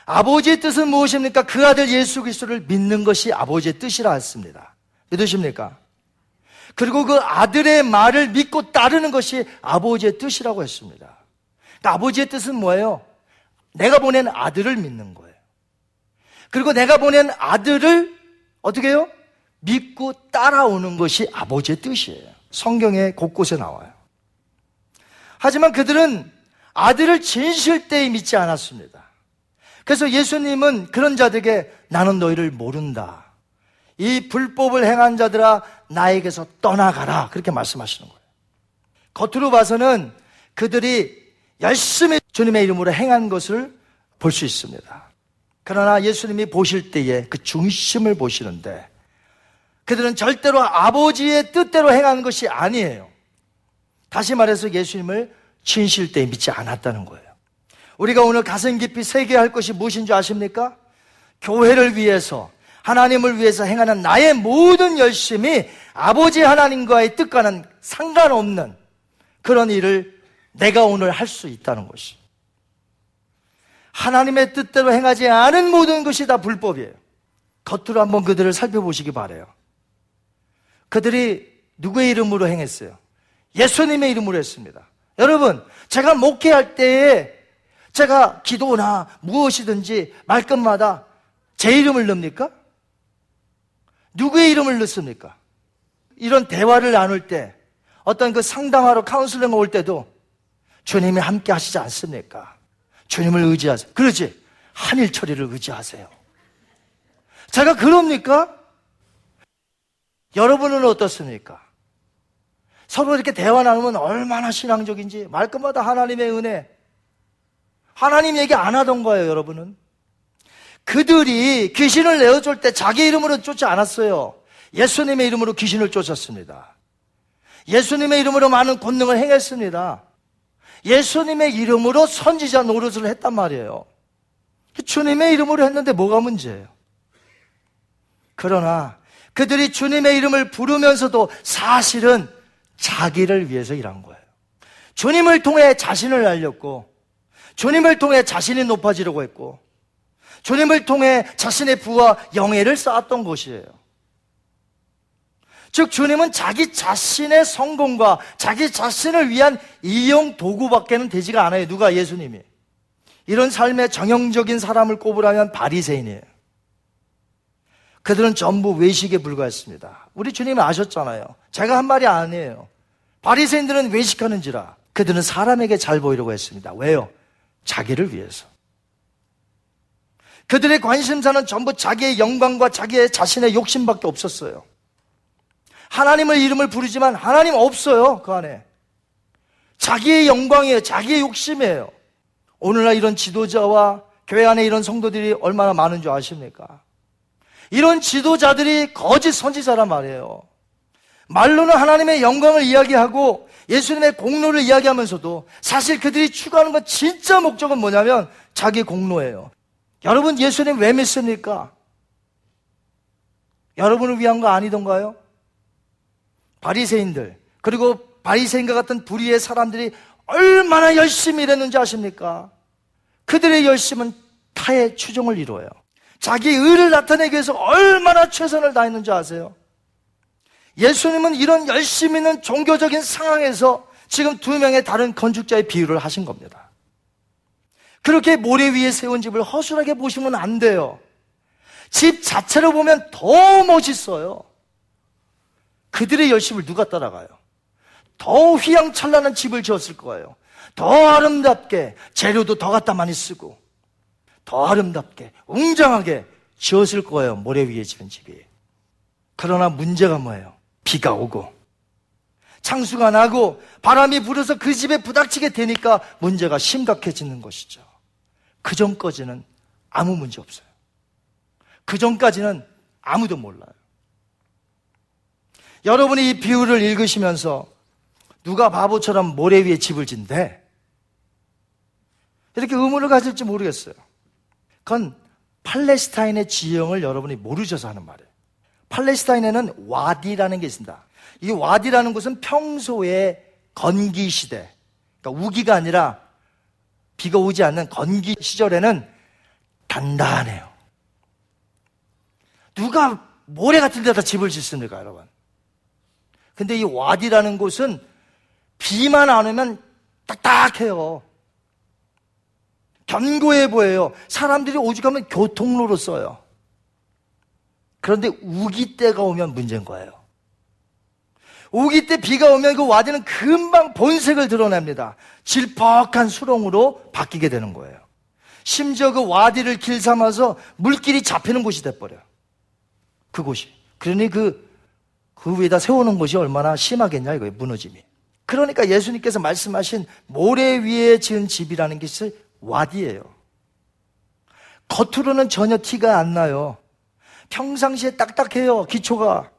아버지의 뜻은 무엇입니까? 그 아들 예수 그리스도를 믿는 것이 아버지의 뜻이라 했습니다. 믿으십니까? 그리고 그 아들의 말을 믿고 따르는 것이 아버지의 뜻이라고 했습니다. 그러니까 아버지의 뜻은 뭐예요? 내가 보낸 아들을 믿는 거예요. 그리고 내가 보낸 아들을 어떻게 해요? 믿고 따라오는 것이 아버지의 뜻이에요. 성경에 곳곳에 나와요. 하지만 그들은 아들을 진실되이 믿지 않았습니다. 그래서 예수님은 그런 자들에게 나는 너희를 모른다. 이 불법을 행한 자들아 나에게서 떠나가라. 그렇게 말씀하시는 거예요. 겉으로 봐서는 그들이 열심히 주님의 이름으로 행한 것을 볼 수 있습니다. 그러나 예수님이 보실 때에 그 중심을 보시는데 그들은 절대로 아버지의 뜻대로 행한 것이 아니에요. 다시 말해서 예수님을 진실되이 믿지 않았다는 거예요. 우리가 오늘 가슴 깊이 새겨야 할 것이 무엇인 줄 아십니까? 교회를 위해서, 하나님을 위해서 행하는 나의 모든 열심이 아버지 하나님과의 뜻과는 상관없는 그런 일을 내가 오늘 할 수 있다는 것이. 하나님의 뜻대로 행하지 않은 모든 것이 다 불법이에요. 겉으로 한번 그들을 살펴보시기 바라요. 그들이 누구의 이름으로 행했어요? 예수님의 이름으로 했습니다. 여러분, 제가 목회할 때에 제가 기도나 무엇이든지 말끝마다 제 이름을 넣습니까? 누구의 이름을 넣습니까? 이런 대화를 나눌 때 어떤 그 상담하러 카운슬링 올 때도 주님이 함께 하시지 않습니까? 주님을 의지하세요. 그러지? 한일철이를 의지하세요. 제가 그럽니까? 여러분은 어떻습니까? 서로 이렇게 대화 나누면 얼마나 신앙적인지 말끝마다 하나님의 은혜, 하나님 얘기 안 하던 거예요, 여러분은. 그들이 귀신을 내어줄 때 자기 이름으로 쫓지 않았어요. 예수님의 이름으로 귀신을 쫓았습니다. 예수님의 이름으로 많은 권능을 행했습니다. 예수님의 이름으로 선지자 노릇을 했단 말이에요. 주님의 이름으로 했는데 뭐가 문제예요? 그러나 그들이 주님의 이름을 부르면서도 사실은 자기를 위해서 일한 거예요. 주님을 통해 자신을 알렸고, 주님을 통해 자신이 높아지려고 했고, 주님을 통해 자신의 부와 영예를 쌓았던 것이에요. 즉 주님은 자기 자신의 성공과 자기 자신을 위한 이용 도구밖에는 되지가 않아요. 누가? 예수님이. 이런 삶의 정형적인 사람을 꼽으라면 바리새인이에요. 그들은 전부 외식에 불과했습니다. 우리 주님은 아셨잖아요. 제가 한 말이 아니에요. 바리새인들은 외식하는지라 그들은 사람에게 잘 보이려고 했습니다. 왜요? 자기를 위해서. 그들의 관심사는 전부 자기의 영광과 자기의 자신의 욕심밖에 없었어요. 하나님의 이름을 부르지만 하나님 없어요, 그 안에. 자기의 영광이에요. 자기의 욕심이에요. 오늘날 이런 지도자와 교회 안에 이런 성도들이 얼마나 많은 줄 아십니까? 이런 지도자들이 거짓 선지자란 말이에요. 말로는 하나님의 영광을 이야기하고 예수님의 공로를 이야기하면서도 사실 그들이 추구하는 건 진짜 목적은 뭐냐면 자기 공로예요. 여러분, 예수님 왜 믿습니까? 여러분을 위한 거 아니던가요? 바리새인들, 그리고 바리새인과 같은 불의의 사람들이 얼마나 열심히 일했는지 아십니까? 그들의 열심은 타의 추종을 이루어요. 자기 의를 나타내기 위해서 얼마나 최선을 다했는지 아세요? 예수님은 이런 열심히 있는 종교적인 상황에서 지금 두 명의 다른 건축자의 비유를 하신 겁니다. 그렇게 모래 위에 세운 집을 허술하게 보시면 안 돼요. 집 자체로 보면 더 멋있어요. 그들의 열심을 누가 따라가요? 더 휘황찬란한 집을 지었을 거예요. 더 아름답게, 재료도 더 갖다 많이 쓰고 더 아름답게, 웅장하게 지었을 거예요. 모래 위에 지은 집이. 그러나 문제가 뭐예요? 비가 오고 창수가 나고 바람이 불어서 그 집에 부닥치게 되니까 문제가 심각해지는 것이죠. 그 전까지는 아무 문제 없어요. 그 전까지는 아무도 몰라요. 여러분이 이 비유를 읽으시면서 누가 바보처럼 모래 위에 집을 진대? 이렇게 의문을 가질지 모르겠어요. 그건 팔레스타인의 지형을 여러분이 모르셔서 하는 말이에요. 팔레스타인에는 와디라는 게 있습니다. 이 와디라는 곳은 평소에 건기 시대, 그러니까 우기가 아니라 비가 오지 않는 건기 시절에는 단단해요. 누가 모래 같은 데다 집을 짓습니까, 여러분? 근데 이 와디라는 곳은 비만 안 오면 딱딱해요. 견고해 보여요. 사람들이 오죽하면 교통로로 써요. 그런데 우기 때가 오면 문제인 거예요. 우기 때 비가 오면 그 와디는 금방 본색을 드러냅니다. 질퍽한 수렁으로 바뀌게 되는 거예요. 심지어 그 와디를 길 삼아서 물길이 잡히는 곳이 돼버려요. 그곳이. 그러니 그 위에다 세우는 곳이 얼마나 심하겠냐 이거예요. 무너짐이. 그러니까 예수님께서 말씀하신 모래 위에 지은 집이라는 것이 와디예요. 겉으로는 전혀 티가 안 나요. 평상시에 딱딱해요. 기초가.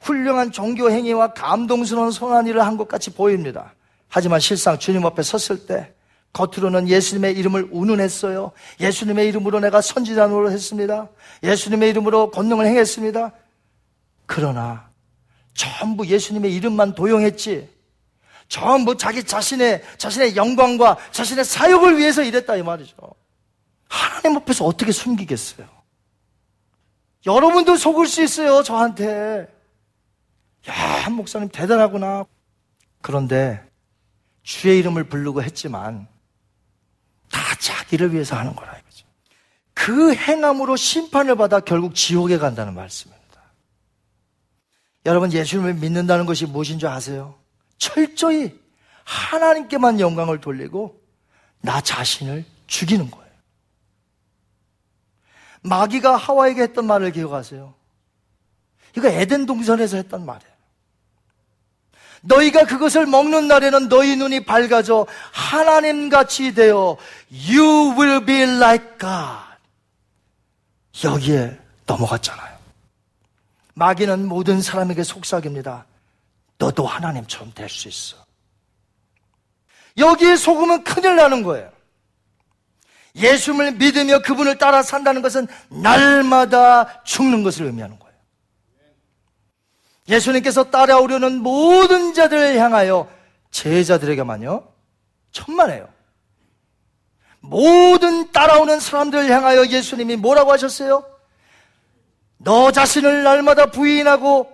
훌륭한 종교 행위와 감동스러운 선한일을 한 것 같이 보입니다. 하지만 실상 주님 앞에 섰을 때 겉으로는 예수님의 이름을 운운했어요. 예수님의 이름으로 내가 선지자 노릇했습니다. 예수님의 이름으로 권능을 행했습니다. 그러나 전부 예수님의 이름만 도용했지 전부 자기 자신의 영광과 자신의 사역을 위해서 이랬다 이 말이죠. 하나님 앞에서 어떻게 숨기겠어요? 여러분도 속을 수 있어요. 저한테 야, 한 목사님 대단하구나. 그런데 주의 이름을 부르고 했지만 다 자기를 위해서 하는 거라 이거죠. 그 행함으로 심판을 받아 결국 지옥에 간다는 말씀입니다. 여러분, 예수님을 믿는다는 것이 무엇인 줄 아세요? 철저히 하나님께만 영광을 돌리고 나 자신을 죽이는 거예요. 마귀가 하와에게 했던 말을 기억하세요. 이거 에덴 동산에서 했단 말이에요. 너희가 그것을 먹는 날에는 너희 눈이 밝아져 하나님같이 되어 You will be like God. 여기에 넘어갔잖아요. 마귀는 모든 사람에게 속삭입니다. 너도 하나님처럼 될 수 있어. 여기에 속으면 큰일 나는 거예요. 예수를 믿으며 그분을 따라 산다는 것은 날마다 죽는 것을 의미하는 거예요. 예수님께서 따라오려는 모든 자들을 향하여 제자들에게만요 천만에요. 모든 따라오는 사람들을 향하여 예수님이 뭐라고 하셨어요? 너 자신을 날마다 부인하고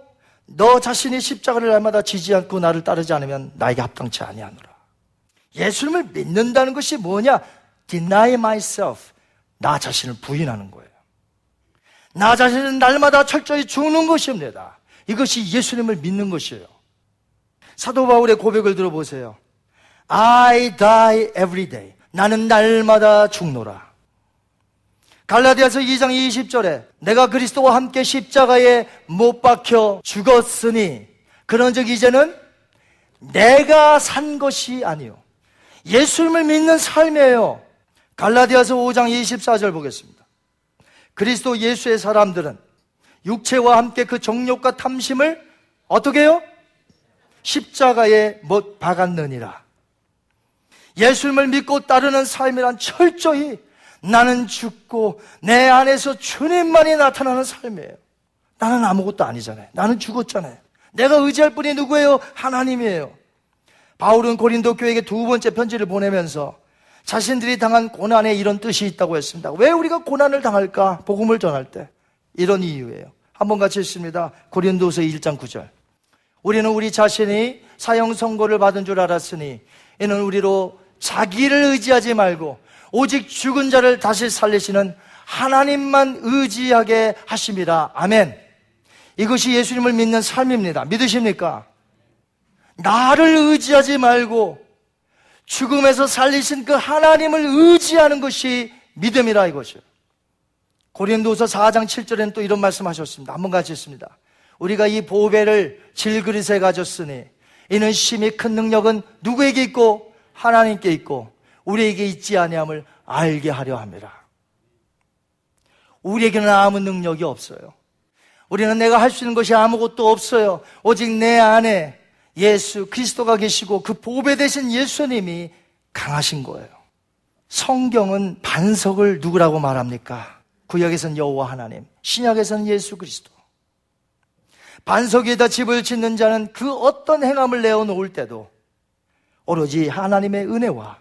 너 자신이 십자가를 날마다 지지 않고 나를 따르지 않으면 나에게 합당치 아니하노라. 예수님을 믿는다는 것이 뭐냐? Deny myself. 나 자신을 부인하는 거예요. 나 자신은 날마다 철저히 죽는 것입니다. 이것이 예수님을 믿는 것이에요. 사도 바울의 고백을 들어보세요. I die every day. 나는 날마다 죽노라. 갈라디아서 2장 20절에 내가 그리스도와 함께 십자가에 못 박혀 죽었으니 그런즉 이제는 내가 산 것이 아니요 예수님을 믿는 삶이에요. 갈라디아서 5장 24절 보겠습니다. 그리스도 예수의 사람들은 육체와 함께 그 정욕과 탐심을 어떻게 해요? 십자가에 못 박았느니라. 예수님을 믿고 따르는 삶이란 철저히 나는 죽고 내 안에서 주님만이 나타나는 삶이에요. 나는 아무것도 아니잖아요. 나는 죽었잖아요. 내가 의지할 분이 누구예요? 하나님이에요. 바울은 고린도 교회에게 두 번째 편지를 보내면서 자신들이 당한 고난에 이런 뜻이 있다고 했습니다. 왜 우리가 고난을 당할까? 복음을 전할 때. 이런 이유예요. 한번 같이 읽습니다. 고린도서 1장 9절. 우리는 우리 자신이 사형 선고를 받은 줄 알았으니 이는 우리로 자기를 의지하지 말고 오직 죽은 자를 다시 살리시는 하나님만 의지하게 하심이라. 아멘. 이것이 예수님을 믿는 삶입니다. 믿으십니까? 나를 의지하지 말고 죽음에서 살리신 그 하나님을 의지하는 것이 믿음이라 이것이요. 고린도서 4장 7절에는 또 이런 말씀하셨습니다. 한번 같이 했습니다. 우리가 이 보배를 질그릇에 가졌으니 이는 심히 큰 능력은 누구에게 있고 하나님께 있고 우리에게 있지 아니함을 알게 하려 함이라. 우리에게는 아무 능력이 없어요. 우리는 내가 할 수 있는 것이 아무것도 없어요. 오직 내 안에 예수 그리스도가 계시고 그 보배 되신 예수님이 강하신 거예요. 성경은 반석을 누구라고 말합니까? 구약에서는 여호와 하나님, 신약에서는 예수 그리스도. 반석 위에다 집을 짓는 자는 그 어떤 행함을 내어놓을 때도 오로지 하나님의 은혜와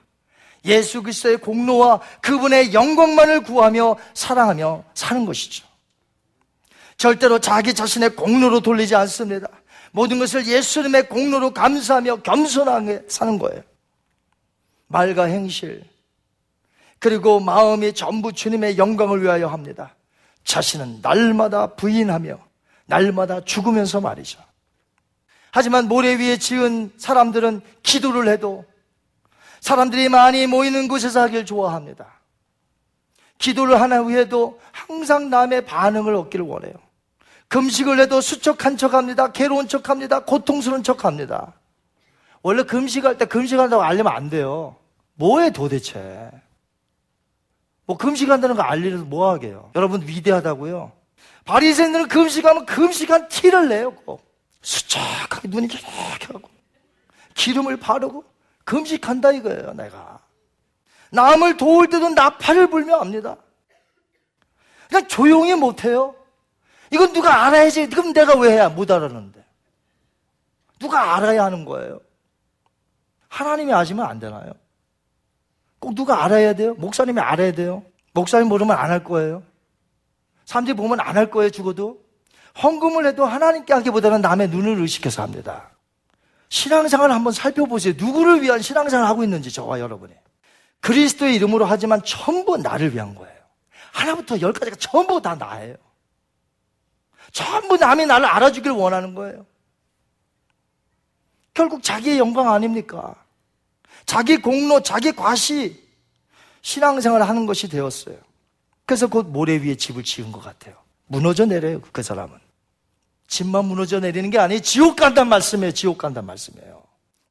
예수 그리스도의 공로와 그분의 영광만을 구하며 사랑하며 사는 것이죠. 절대로 자기 자신의 공로로 돌리지 않습니다. 모든 것을 예수님의 공로로 감사하며 겸손하게 사는 거예요. 말과 행실, 그리고 마음이 전부 주님의 영광을 위하여 합니다. 자신은 날마다 부인하며 날마다 죽으면서 말이죠. 하지만 모래 위에 지은 사람들은 기도를 해도 사람들이 많이 모이는 곳에서 하길 좋아합니다. 기도를 하나 후에도 항상 남의 반응을 얻기를 원해요. 금식을 해도 수척한 척합니다. 괴로운 척합니다. 고통스러운 척합니다. 원래 금식할 때 금식한다고 알리면 안 돼요. 뭐해 도대체? 뭐 금식한다는 거 알리면서 뭐 하게요? 여러분 위대하다고요? 바리새인들은 금식하면 금식한 티를 내요. 수척하게 눈이 이렇게 하고 기름을 바르고 금식한다 이거예요. 내가 남을 도울 때도 나팔을 불며 합니다. 그냥 조용히 못해요. 이건 누가 알아야지. 그럼 내가 왜 해야? 못 알았는데 누가 알아야 하는 거예요? 하나님이 아시면 안 되나요? 꼭 누가 알아야 돼요? 목사님이 알아야 돼요? 목사님 모르면 안 할 거예요. 사람들이 보면 안 할 거예요. 죽어도. 헌금을 해도 하나님께 하기보다는 남의 눈을 의식해서 합니다. 신앙생활을 한번 살펴보세요. 누구를 위한 신앙생활을 하고 있는지 저와 여러분이. 그리스도의 이름으로 하지만 전부 나를 위한 거예요. 하나부터 열까지가 전부 다 나예요. 전부 남이 나를 알아주길 원하는 거예요. 결국 자기의 영광 아닙니까? 자기 공로, 자기 과시, 신앙생활을 하는 것이 되었어요. 그래서 곧 모래 위에 집을 지은 것 같아요. 무너져 내려요, 그 사람은. 집만 무너져 내리는 게 아니에요. 지옥 간단 말씀이에요. 지옥 간단 말씀이에요.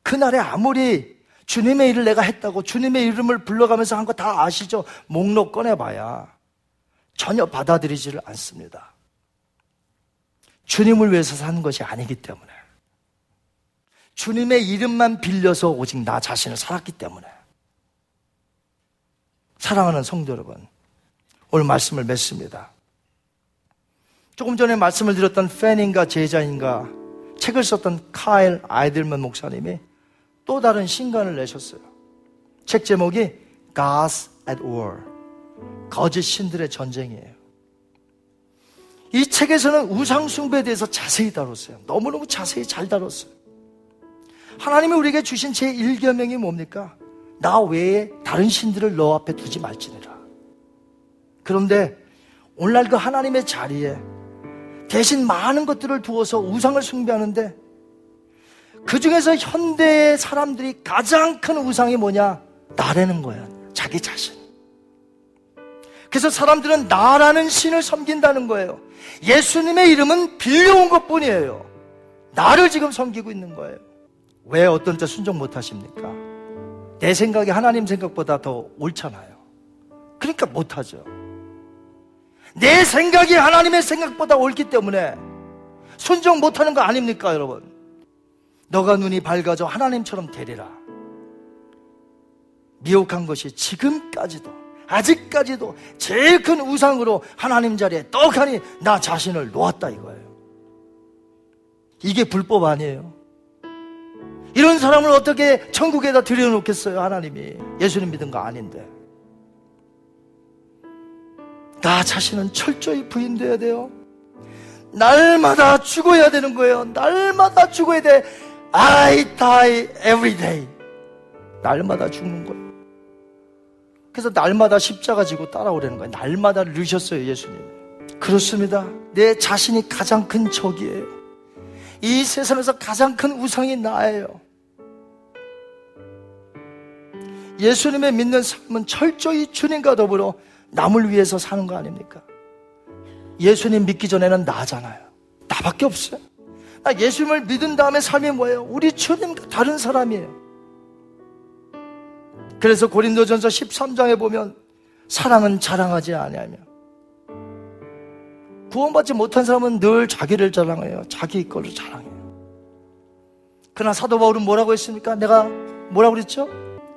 그날에 아무리 주님의 일을 내가 했다고 주님의 이름을 불러가면서 한 거 다 아시죠? 목록 꺼내봐야 전혀 받아들이지를 않습니다. 주님을 위해서 사는 것이 아니기 때문에. 주님의 이름만 빌려서 오직 나 자신을 살았기 때문에. 사랑하는 성도 여러분, 오늘 말씀을 맺습니다. 조금 전에 말씀을 드렸던 팬인가 제자인가 책을 썼던 카일 아이들먼 목사님이 또 다른 신간을 내셨어요. 책 제목이 Gods at War, 거짓 신들의 전쟁이에요. 이 책에서는 우상 숭배에 대해서 자세히 다뤘어요. 너무너무 자세히 잘 다뤘어요. 하나님이 우리에게 주신 제1계명이 뭡니까? 나 외에 다른 신들을 너 앞에 두지 말지니라. 그런데 오늘날 그 하나님의 자리에 대신 많은 것들을 두어서 우상을 숭배하는데, 그 중에서 현대의 사람들이 가장 큰 우상이 뭐냐? 나라는 거야. 자기 자신. 그래서 사람들은 나라는 신을 섬긴다는 거예요. 예수님의 이름은 빌려온 것뿐이에요. 나를 지금 섬기고 있는 거예요. 왜 어떤 때 순종 못하십니까? 내 생각이 하나님 생각보다 더 옳잖아요. 그러니까 못하죠. 내 생각이 하나님의 생각보다 옳기 때문에 순종 못하는 거 아닙니까, 여러분? 너가 눈이 밝아져 하나님처럼 되리라. 미혹한 것이 지금까지도, 아직까지도 제일 큰 우상으로 하나님 자리에 떡하니 나 자신을 놓았다 이거예요. 이게 불법 아니에요. 이런 사람을 어떻게 천국에다 들여놓겠어요, 하나님이. 예수님 믿은 거 아닌데. 나 자신은 철저히 부인되어야 돼요. 날마다 죽어야 되는 거예요. 날마다 죽어야 돼. I die every day. 날마다 죽는 거예요. 그래서 날마다 십자가 지고 따라오라는 거예요. 날마다 누셨어요, 예수님. 그렇습니다. 내 자신이 가장 큰 적이에요. 이 세상에서 가장 큰 우상이 나예요. 예수님의 믿는 삶은 철저히 주님과 더불어 남을 위해서 사는 거 아닙니까? 예수님 믿기 전에는 나잖아요. 나밖에 없어요. 나 예수님을 믿은 다음에 삶이 뭐예요? 우리 주님과 다른 사람이에요. 그래서 고린도전서 13장에 보면 사랑은 자랑하지 아니하며, 구원받지 못한 사람은 늘 자기를 자랑해요. 자기 거를 자랑해요. 그러나 사도 바울은 뭐라고 했습니까? 내가 뭐라고 그랬죠?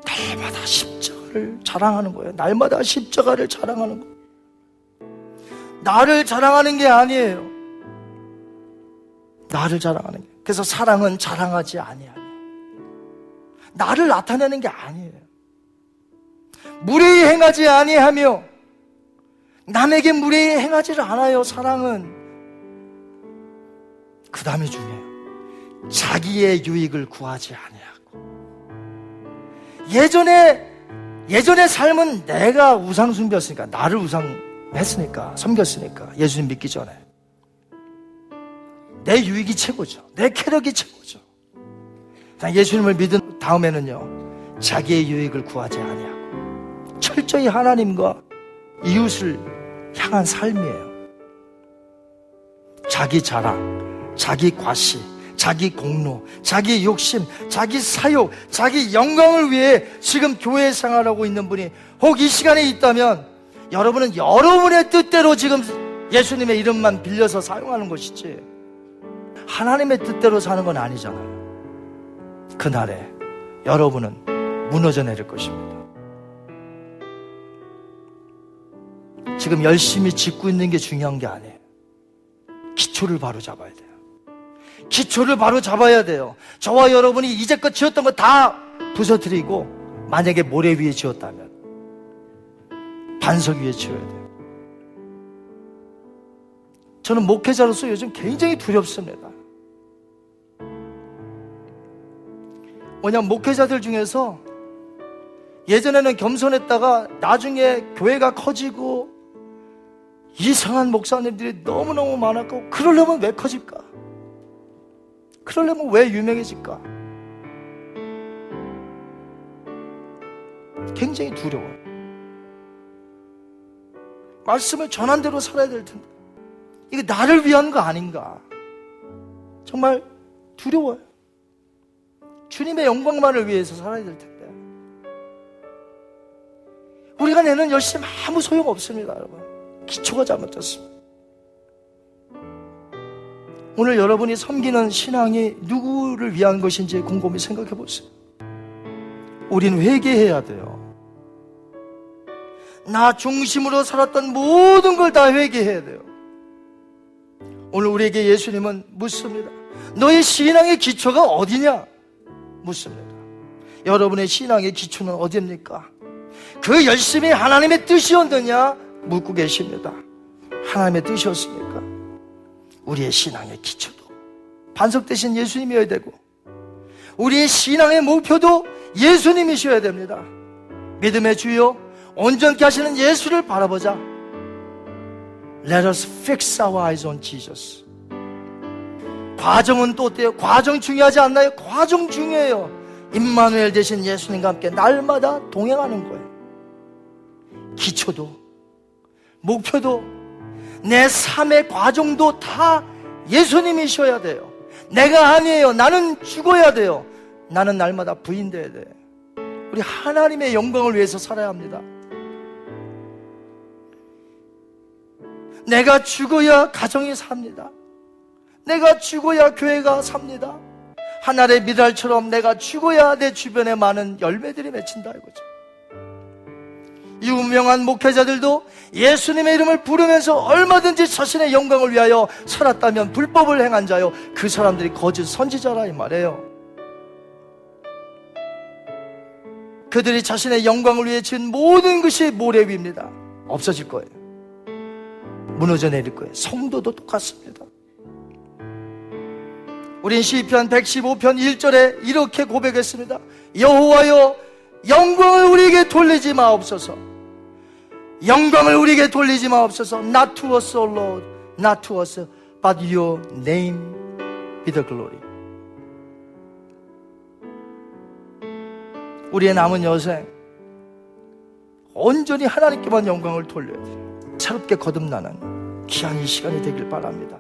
날마다 십자가를 자랑하는 거예요. 날마다 십자가를 자랑하는 거예요. 나를 자랑하는 게 아니에요. 나를 자랑하는 게. 그래서 사랑은 자랑하지 아니하네. 나를 나타내는 게 아니에요. 무례히 행하지 아니하며, 남에게 무례히 행하지를 않아요. 사랑은. 그 다음이 중요해요. 자기의 유익을 구하지 아니하고, 예전의 삶은 내가 우상 숭배였으니까, 나를 우상했으니까, 섬겼으니까, 예수님 믿기 전에 내 유익이 최고죠. 내 쾌락이 최고죠. 예수님을 믿은 다음에는요, 자기의 유익을 구하지 아니하고 철저히 하나님과 이웃을 향한 삶이에요. 자기 자랑, 자기 과시, 자기 공로, 자기 욕심, 자기 사욕, 자기 영광을 위해 지금 교회 생활하고 있는 분이 혹 이 시간에 있다면, 여러분은 여러분의 뜻대로 지금 예수님의 이름만 빌려서 사용하는 것이지 하나님의 뜻대로 사는 건 아니잖아요. 그날에 여러분은 무너져 내릴 것입니다. 지금 열심히 짓고 있는 게 중요한 게 아니에요. 기초를 바로 잡아야 돼요. 기초를 바로 잡아야 돼요. 저와 여러분이 이제껏 지었던 거 다 부서뜨리고, 만약에 모래 위에 지었다면 반석 위에 지어야 돼요. 저는 목회자로서 요즘 굉장히 두렵습니다. 뭐냐면, 목회자들 중에서 예전에는 겸손했다가 나중에 교회가 커지고 이상한 목사님들이 너무너무 많았고, 그러려면 왜 커질까? 그러려면 왜 유명해질까? 굉장히 두려워요. 말씀을 전한 대로 살아야 될 텐데 이게 나를 위한 거 아닌가? 정말 두려워요. 주님의 영광만을 위해서 살아야 될 텐데 우리가 내는 열심 아무 소용 없습니다. 여러분, 기초가 잘못됐습니다. 오늘 여러분이 섬기는 신앙이 누구를 위한 것인지 곰곰이 생각해 보세요. 우린 회개해야 돼요. 나 중심으로 살았던 모든 걸 다 회개해야 돼요. 오늘 우리에게 예수님은 묻습니다. 너의 신앙의 기초가 어디냐? 묻습니다. 여러분의 신앙의 기초는 어디입니까? 그 열심히 하나님의 뜻이었느냐? 묻고 계십니다. 하나님의 뜻이었습니까? 우리의 신앙의 기초도 반석 대신 예수님이어야 되고, 우리의 신앙의 목표도 예수님이셔야 됩니다. 믿음의 주요 온전케 하시는 예수를 바라보자. Let us fix our eyes on Jesus. 과정은 또 어때요? 과정 중요하지 않나요? 과정 중요해요. 임마누엘 되신 예수님과 함께 날마다 동행하는 거예요. 기초도, 목표도, 내 삶의 과정도 다 예수님이셔야 돼요. 내가 아니에요. 나는 죽어야 돼요. 나는 날마다 부인돼야 돼요. 우리 하나님의 영광을 위해서 살아야 합니다. 내가 죽어야 가정이 삽니다. 내가 죽어야 교회가 삽니다. 한 알의 미랄처럼 내가 죽어야 내 주변에 많은 열매들이 맺힌다, 이거죠. 이 운명한 목회자들도 예수님의 이름을 부르면서 얼마든지 자신의 영광을 위하여 살았다면 불법을 행한 자요, 그 사람들이 거짓 선지자라, 이 말이에요. 그들이 자신의 영광을 위해 지은 모든 것이 모래 위입니다. 없어질 거예요. 무너져 내릴 거예요. 성도도 똑같습니다. 우린 시편 115편 1절에 이렇게 고백했습니다. 여호와여, 영광을 우리에게 돌리지 마옵소서. 영광을 우리에게 돌리지 마옵소서. Not to us, O Lord, not to us, but your name be the glory. 우리의 남은 여생 온전히 하나님께만 영광을 돌려야 돼요. 새롭게 거듭나는 귀한 이 시간이 되길 바랍니다.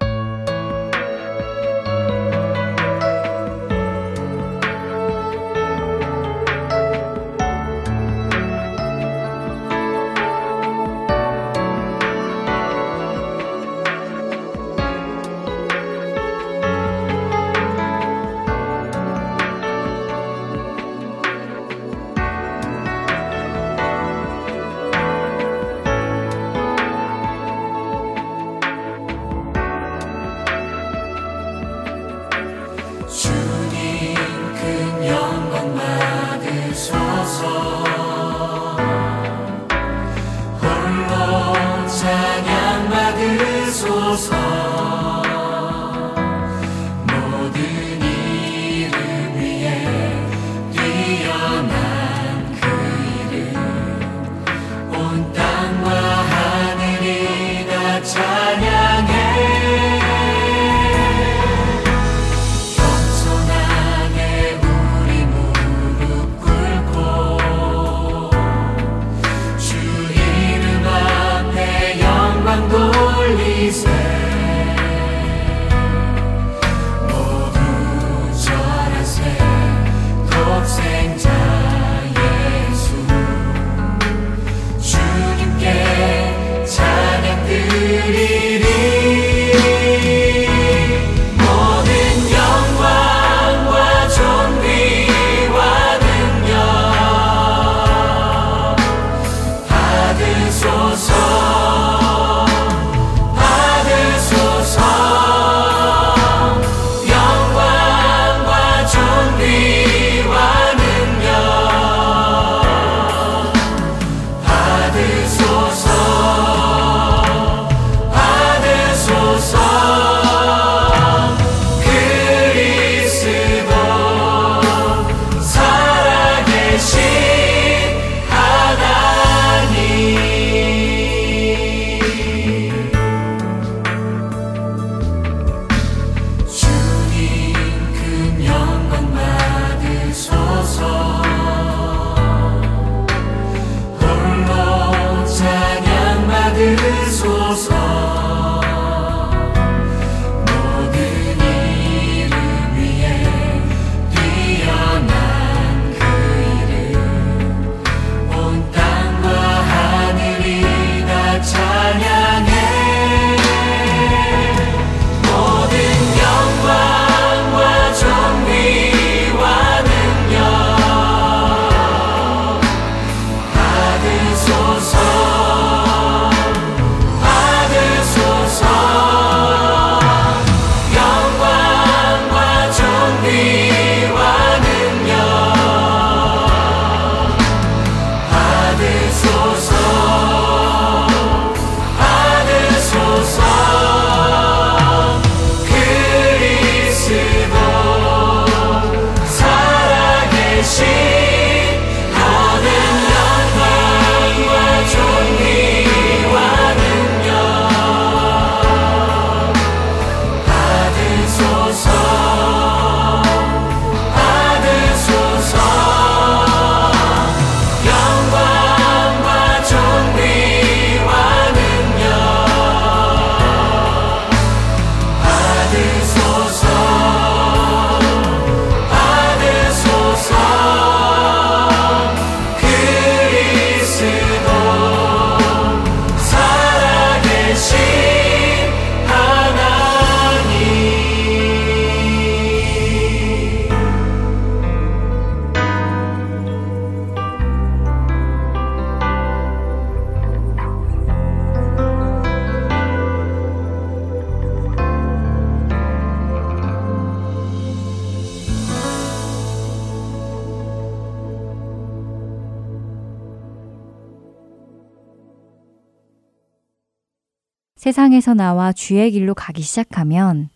세상에서 나와 주의 길로 가기 시작하면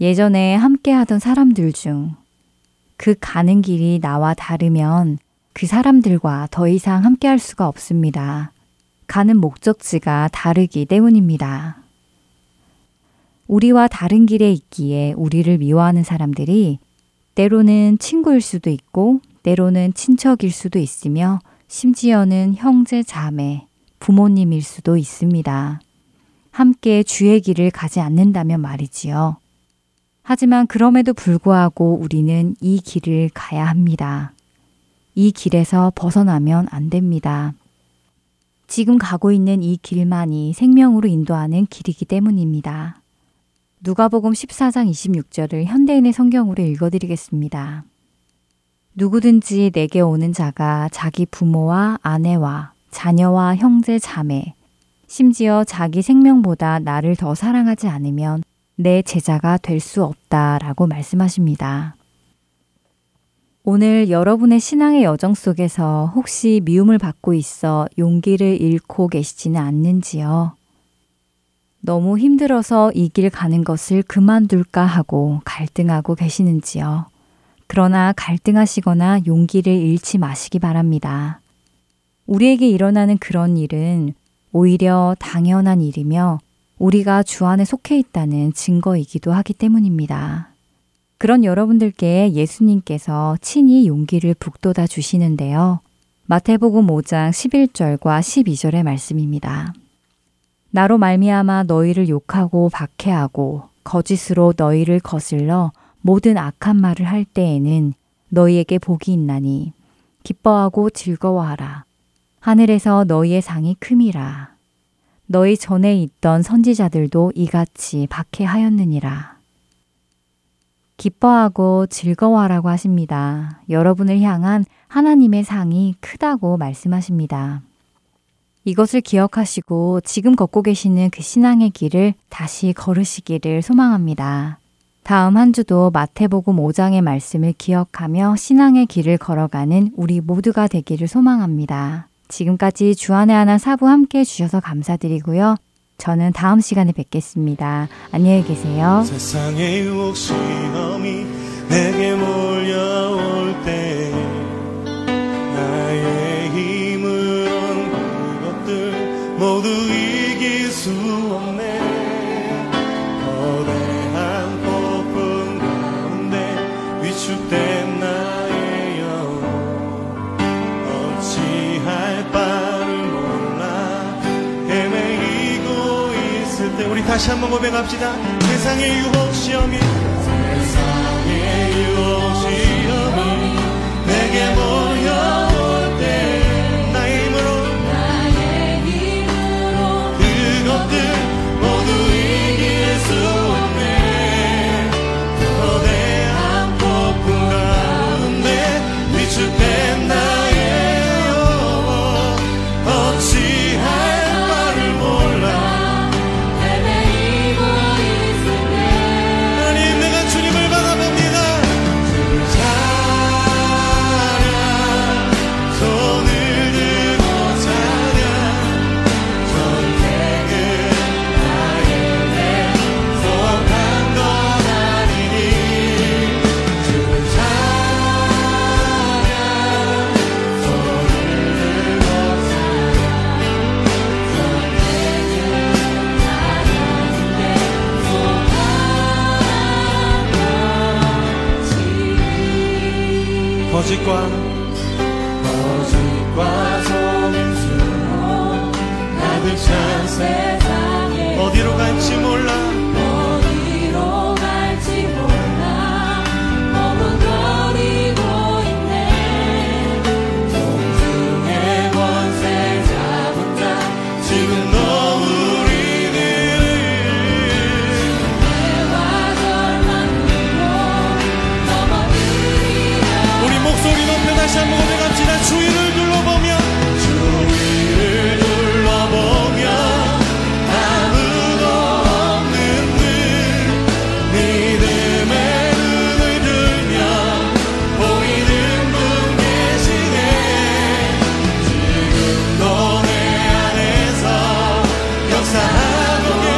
예전에 함께하던 사람들 중 그 가는 길이 나와 다르면 그 사람들과 더 이상 함께할 수가 없습니다. 가는 목적지가 다르기 때문입니다. 우리와 다른 길에 있기에 우리를 미워하는 사람들이 때로는 친구일 수도 있고 때로는 친척일 수도 있으며 심지어는 형제, 자매, 부모님일 수도 있습니다. 함께 주의 길을 가지 않는다면 말이지요. 하지만 그럼에도 불구하고 우리는 이 길을 가야 합니다. 이 길에서 벗어나면 안 됩니다. 지금 가고 있는 이 길만이 생명으로 인도하는 길이기 때문입니다. 누가복음 14장 26절을 현대인의 성경으로 읽어드리겠습니다. 누구든지 내게 오는 자가 자기 부모와 아내와 자녀와 형제 자매, 심지어 자기 생명보다 나를 더 사랑하지 않으면 내 제자가 될 수 없다라고 말씀하십니다. 오늘 여러분의 신앙의 여정 속에서 혹시 미움을 받고 있어 용기를 잃고 계시지는 않는지요? 너무 힘들어서 이 길 가는 것을 그만둘까 하고 갈등하고 계시는지요? 그러나 갈등하시거나 용기를 잃지 마시기 바랍니다. 우리에게 일어나는 그런 일은 오히려 당연한 일이며 우리가 주 안에 속해 있다는 증거이기도 하기 때문입니다. 그런 여러분들께 예수님께서 친히 용기를 북돋아 주시는데요. 마태복음 5장 11절과 12절의 말씀입니다. 나로 말미암아 너희를 욕하고 박해하고 거짓으로 너희를 거슬러 모든 악한 말을 할 때에는 너희에게 복이 있나니 기뻐하고 즐거워하라. 하늘에서 너희의 상이 큼이라. 너희 전에 있던 선지자들도 이같이 박해하였느니라. 기뻐하고 즐거워하라고 하십니다. 여러분을 향한 하나님의 상이 크다고 말씀하십니다. 이것을 기억하시고 지금 걷고 계시는 그 신앙의 길을 다시 걸으시기를 소망합니다. 다음 한 주도 마태복음 5장의 말씀을 기억하며 신앙의 길을 걸어가는 우리 모두가 되기를 소망합니다. 지금까지 주안의 하나 사부 함께해 주셔서 감사드리고요. 저는 다음 시간에 뵙겠습니다. 안녕히 계세요. 세상의 유혹 시험이 내게 몰려올 때 나의 힘을 얻는 것들 모두 이길 수 없네. 거대한 폭풍 가운데 위축된 나의 영혼 어찌할 바를 몰라 헤매 우리 다시 한번 고백합시다. 세상의 유혹 시험이 내게 몰려올 때 나의 힘으로 그것들 모두 이길 수 없네. 거대한 폭풍 가운데 위축된 나의 영혼 어찌할 거짓과 속임수로 가득 찬 세상에 어디로 갈지 몰라 머뭇거리고 있네. 동등의 권세 잡은 자 지금 너무 우리는 대화 절망으로 넘어뜨리라. 우리 목소리로 다시 한번 고백합시다. 주위를 둘러보며 아무도 없는 듯 믿음의 눈을 들며 보이는 분 계시네. 지금도 내 안에서 역사하고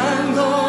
난 너